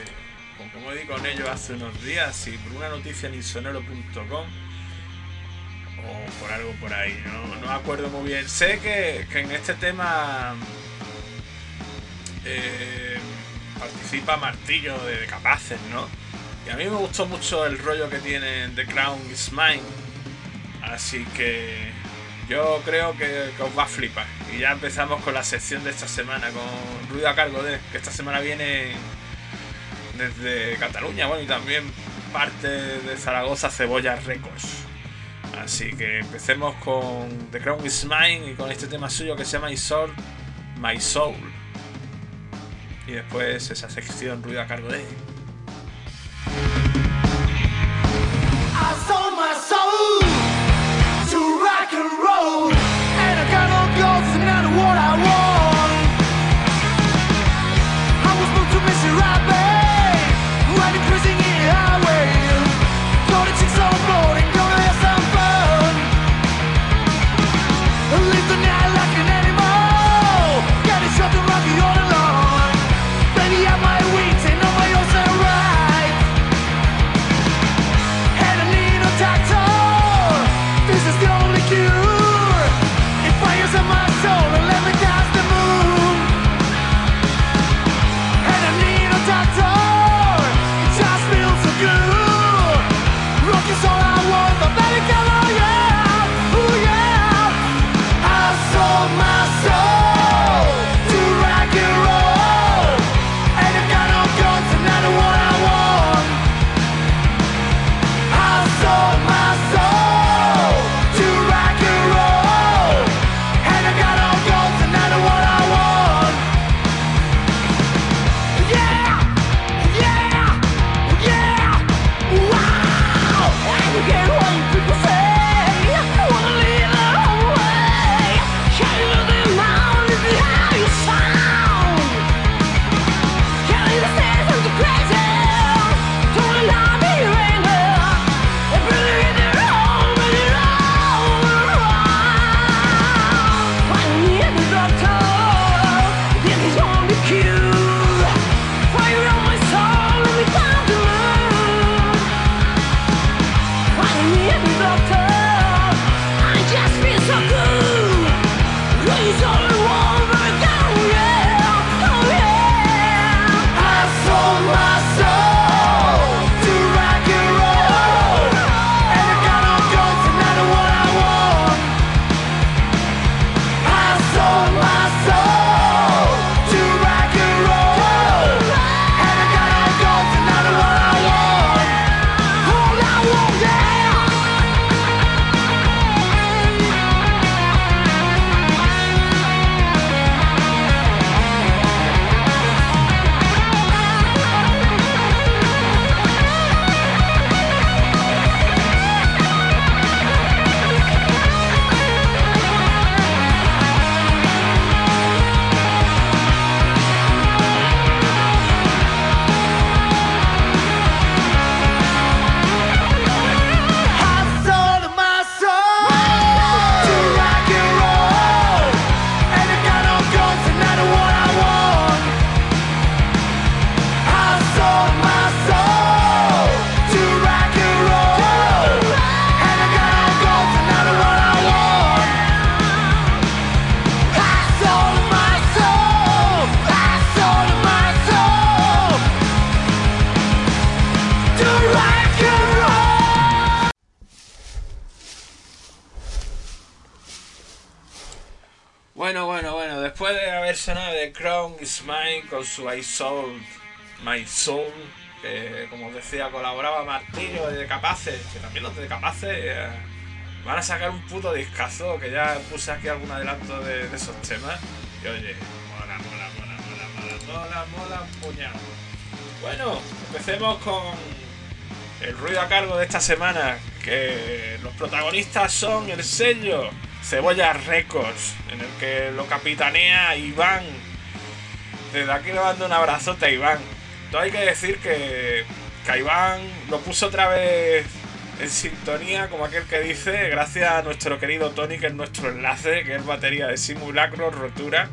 porque me di con ellos hace unos días, y por una noticia en insonero.com o por algo por ahí, no me acuerdo muy bien. Sé que en este tema participa Martillo de Capaces, ¿no? Y a mí me gustó mucho el rollo que tiene The Crown is Mine, así que yo creo que os va a flipar. Y ya empezamos con la sección de esta semana, con Ruido a Cargo de, que esta semana viene desde Cataluña, bueno, y también parte de Zaragoza, Cebolla Records. Así que empecemos con The Crown is Mine y con este tema suyo que se llama I Sold My Soul. Y después esa sección Ruido a Cargo de I sold my soul to rock and roll, and I got no goals and not what I want. I was born to miss you right back, riding cruising in the highway, go to chicks on board and go to have some fun, live the night like an animal, got it shot and rocky all along. Baby, I might wait and know my own sound right, and I need no doctor, this is the only cure. It fires up my soul and let me dance the moon, and I need no doctor, it just feels so good. Rock is all I want, but baby, come on, yeah, ooh yeah. I sold my soul to rock and roll, and I got no guns and I don't what I want. I sold my soul to rock and roll, and I got no guns and I don't what I want. Yeah, yeah, yeah, wow. I can't wait to say I wanna live the whole way. Can you look around and see how you sound? Can you say something crazy? Don't allow me in here. I'm really in the wrong, really wrong, really wrong. I need a doctor, this is only cure. Fire on my soul, let me down the moon. I need a doctor, I just feel so good. Please all I want, but oh yeah, oh yeah. I sold my soul to rock and roll, and I got no guns and I don't what I want. I sold my soul to rock and roll, and I got no guns and I don't what I want. All I want, yeah. I sold my soul to rock and roll, and I got no guns and I don't what I want. I sold my soul to rock and roll, and I got no guns and I don't what I want. I sold my soul, I sold my soul to rock and roll. Bueno, después de haber sonado The Crown is Mine con su I Sold My Soul, que como os decía colaboraba Martillo de Capaces, que también los de Capaces van a sacar un puto discazo, que ya puse aquí algún adelanto de esos temas, y oye, mola, mola, mola, mola, mola, mola, mola, puñado. Bueno, empecemos con el ruido a cargo de esta semana, que los protagonistas son el sello Cebolla Records, en el que lo capitanea Iván. Desde aquí le mando un abrazote a Iván. Todo hay que decir que Iván lo puso otra vez en sintonía, como aquel que dice, gracias a nuestro querido Tony, que es nuestro enlace, que es batería de Simulacro, Rotura,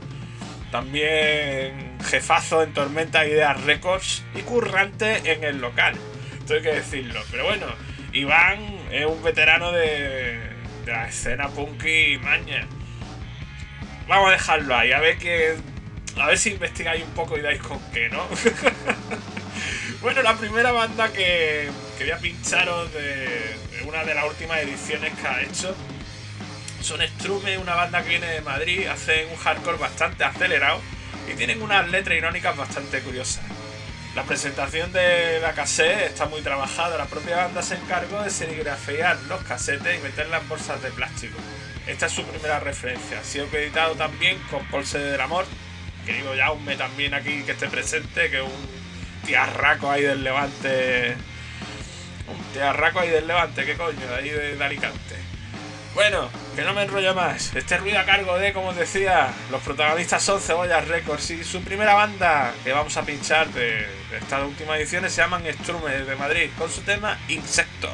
también jefazo en Tormenta Ideas Records y currante en el local, esto hay que decirlo. Pero bueno, Iván es un veterano de la escena punky y maña. Vamos a dejarlo ahí, a ver si investigáis un poco y dais con qué, ¿no? Bueno, la primera banda que voy a pincharos de una de las últimas ediciones que ha hecho son Strume, una banda que viene de Madrid, hacen un hardcore bastante acelerado y tienen unas letras irónicas bastante curiosas. La presentación de la cassette está muy trabajada, la propia banda se encargó de serigrafear los cassettes y meterlas en bolsas de plástico. Esta es su primera referencia, ha sido editado también con Paul C. del Amor, querido Jaume también aquí que esté presente, que es un tiarraco ahí del Levante. Un tiarraco ahí del Levante, qué coño, de ahí de Alicante. Bueno, que no me enrollo más. Este ruido a cargo de, como os decía, los protagonistas son Cebolla Records y su primera banda que vamos a pinchar de estas últimas ediciones se llaman Strume, de Madrid, con su tema Insecto.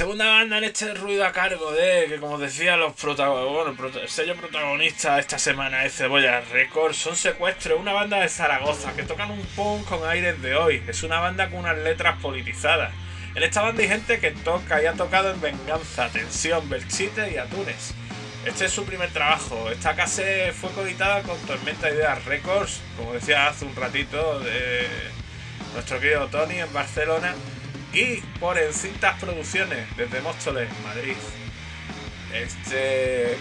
Segunda banda en este ruido a cargo de, que como os decía, los el sello protagonista esta semana es Cebolla Records, son Secuestro, una banda de Zaragoza que tocan un punk con aires de hoy, es una banda con unas letras politizadas. En esta banda hay gente que toca y ha tocado en Venganza, Tensión, Belchite y Atunes. Este es su primer trabajo, esta cassette fue coeditada con Tormenta Ideas Records, como decía hace un ratito, de nuestro querido Tony en Barcelona, y por Encintas Producciones desde Móstoles, Madrid. Este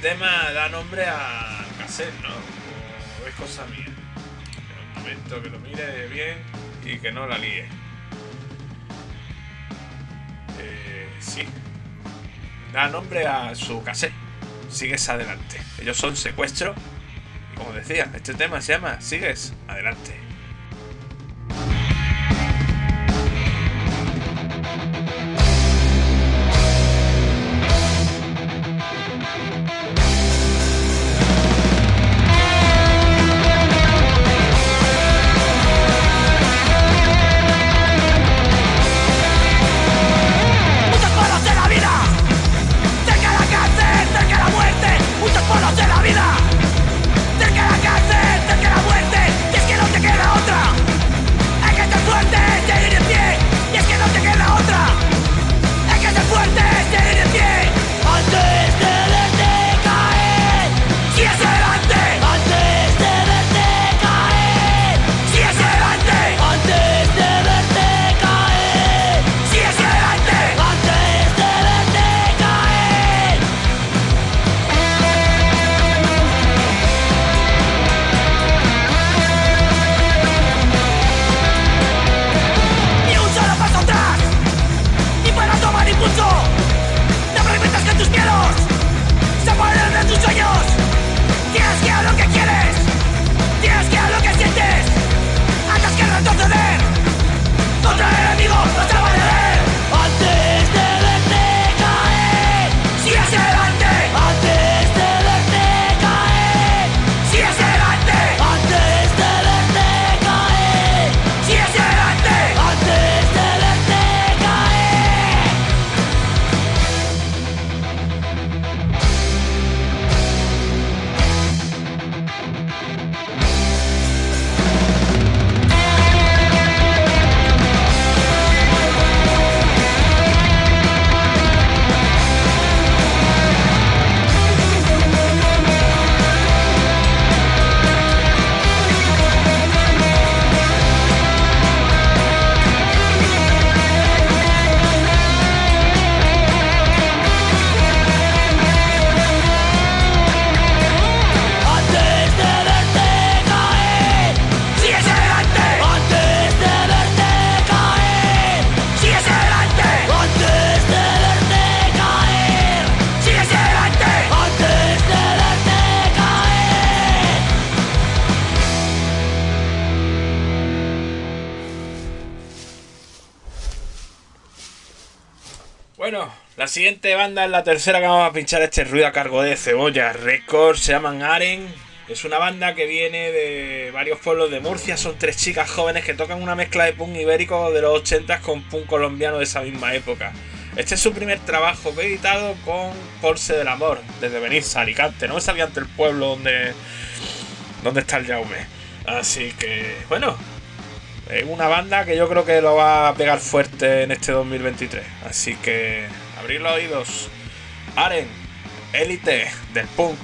tema da nombre a cassette, ¿no? O es cosa mía. En un momento que lo mire bien y que no la líe. Sí. Da nombre a su cassette. Sigues adelante. Ellos son Secuestro. Como decía, este tema se llama Sigues Adelante. ¡Get out! Bueno, la siguiente banda es la tercera que vamos a pinchar este ruido a cargo de Cebolla Records. Se llaman Aren. Es una banda que viene de varios pueblos de Murcia. Son tres chicas jóvenes que tocan una mezcla de punk ibérico de los 80 con punk colombiano de esa misma época. Este es su primer trabajo que he editado con Porce del Amor, desde Benítez, Alicante. No me salía ante el pueblo donde está el Jaume. Así que, bueno, es una banda que yo creo que lo va a pegar fuerte en este 2023. Así que, abrir los oídos. Aren, élite del punk.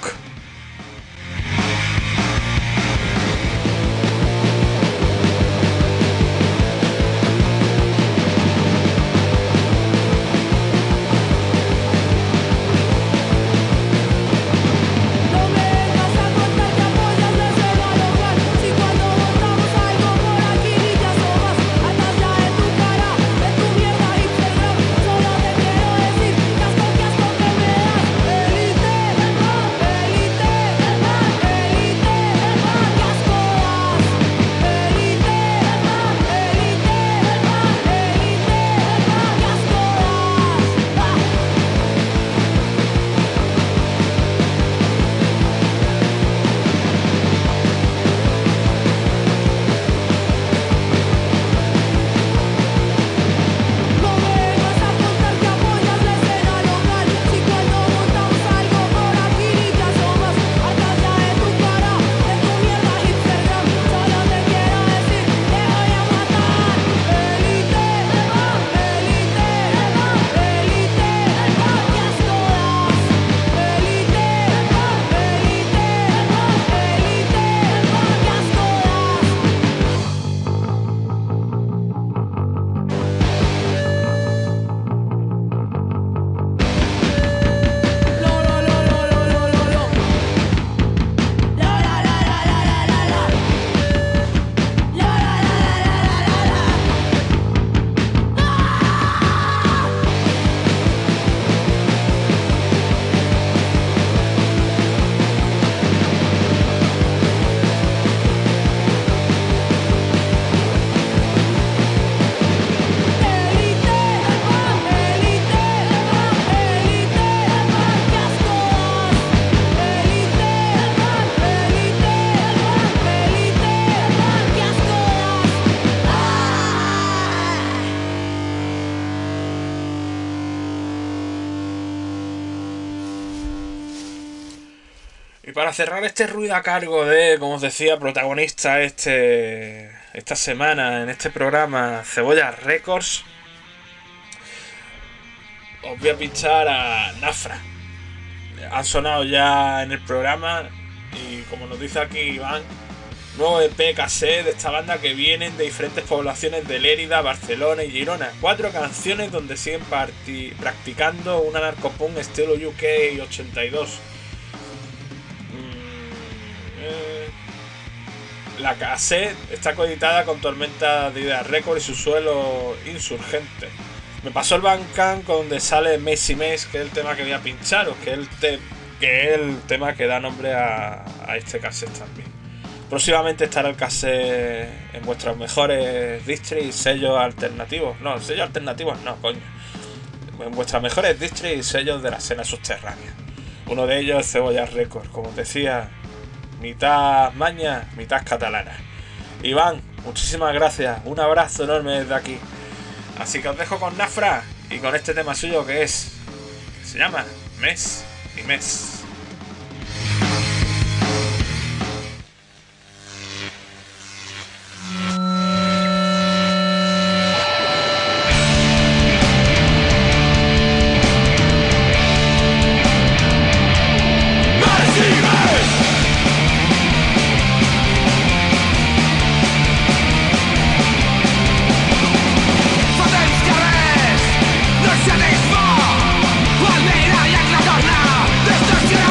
Para cerrar este ruido a cargo de, como os decía, protagonista esta semana en este programa, Cebolla Records, os voy a pinchar a Nafra. Han sonado ya en el programa y, como nos dice aquí Iván, nuevo EP casé de esta banda que vienen de diferentes poblaciones de Lérida, Barcelona y Girona. 4 canciones donde siguen practicando un anarcopunk estilo UK 82. La cassette está coeditada con Tormenta Ideas Records y su suelo insurgente. Me pasó el Bandcamp donde sale Macy Mace, que es el tema que voy a pincharos, que es el tema que da nombre a este cassette también. Próximamente estará el cassette en vuestros mejores distros y sellos alternativos. No, sellos alternativos no, coño. En vuestras mejores distros y sellos de la escena subterránea. Uno de ellos es Cebolla Records, como os decía. Mitad maña, mitad catalana. Iván, muchísimas gracias. Un abrazo enorme desde aquí. Así que os dejo con Nafra y con este tema suyo que se llama Mes y Mes. ¡Palmera y aclatorna! ¡Distorsión!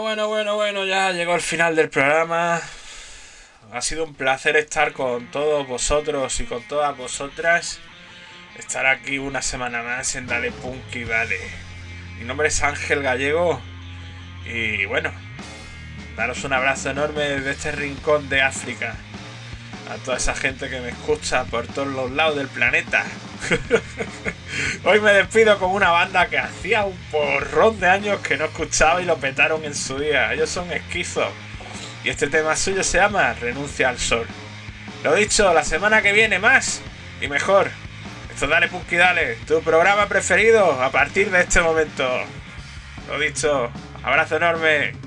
Bueno, ya llegó el final del programa. Ha sido un placer estar con todos vosotros y con todas vosotras. Estar aquí una semana más en Dale Punk y Dale. Mi nombre es Ángel Gallego. Y bueno, daros un abrazo enorme desde este rincón de África. A toda esa gente que me escucha por todos los lados del planeta. Hoy me despido con una banda que hacía un porrón de años que no escuchaba y lo petaron en su día. Ellos son Esquizo. Y este tema suyo se llama Renuncia al Sol. Lo dicho, la semana que viene más y mejor. Esto es Dale Punk y Dale, tu programa preferido a partir de este momento. Lo dicho, abrazo enorme.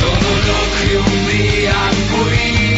Todo lo que un día fui.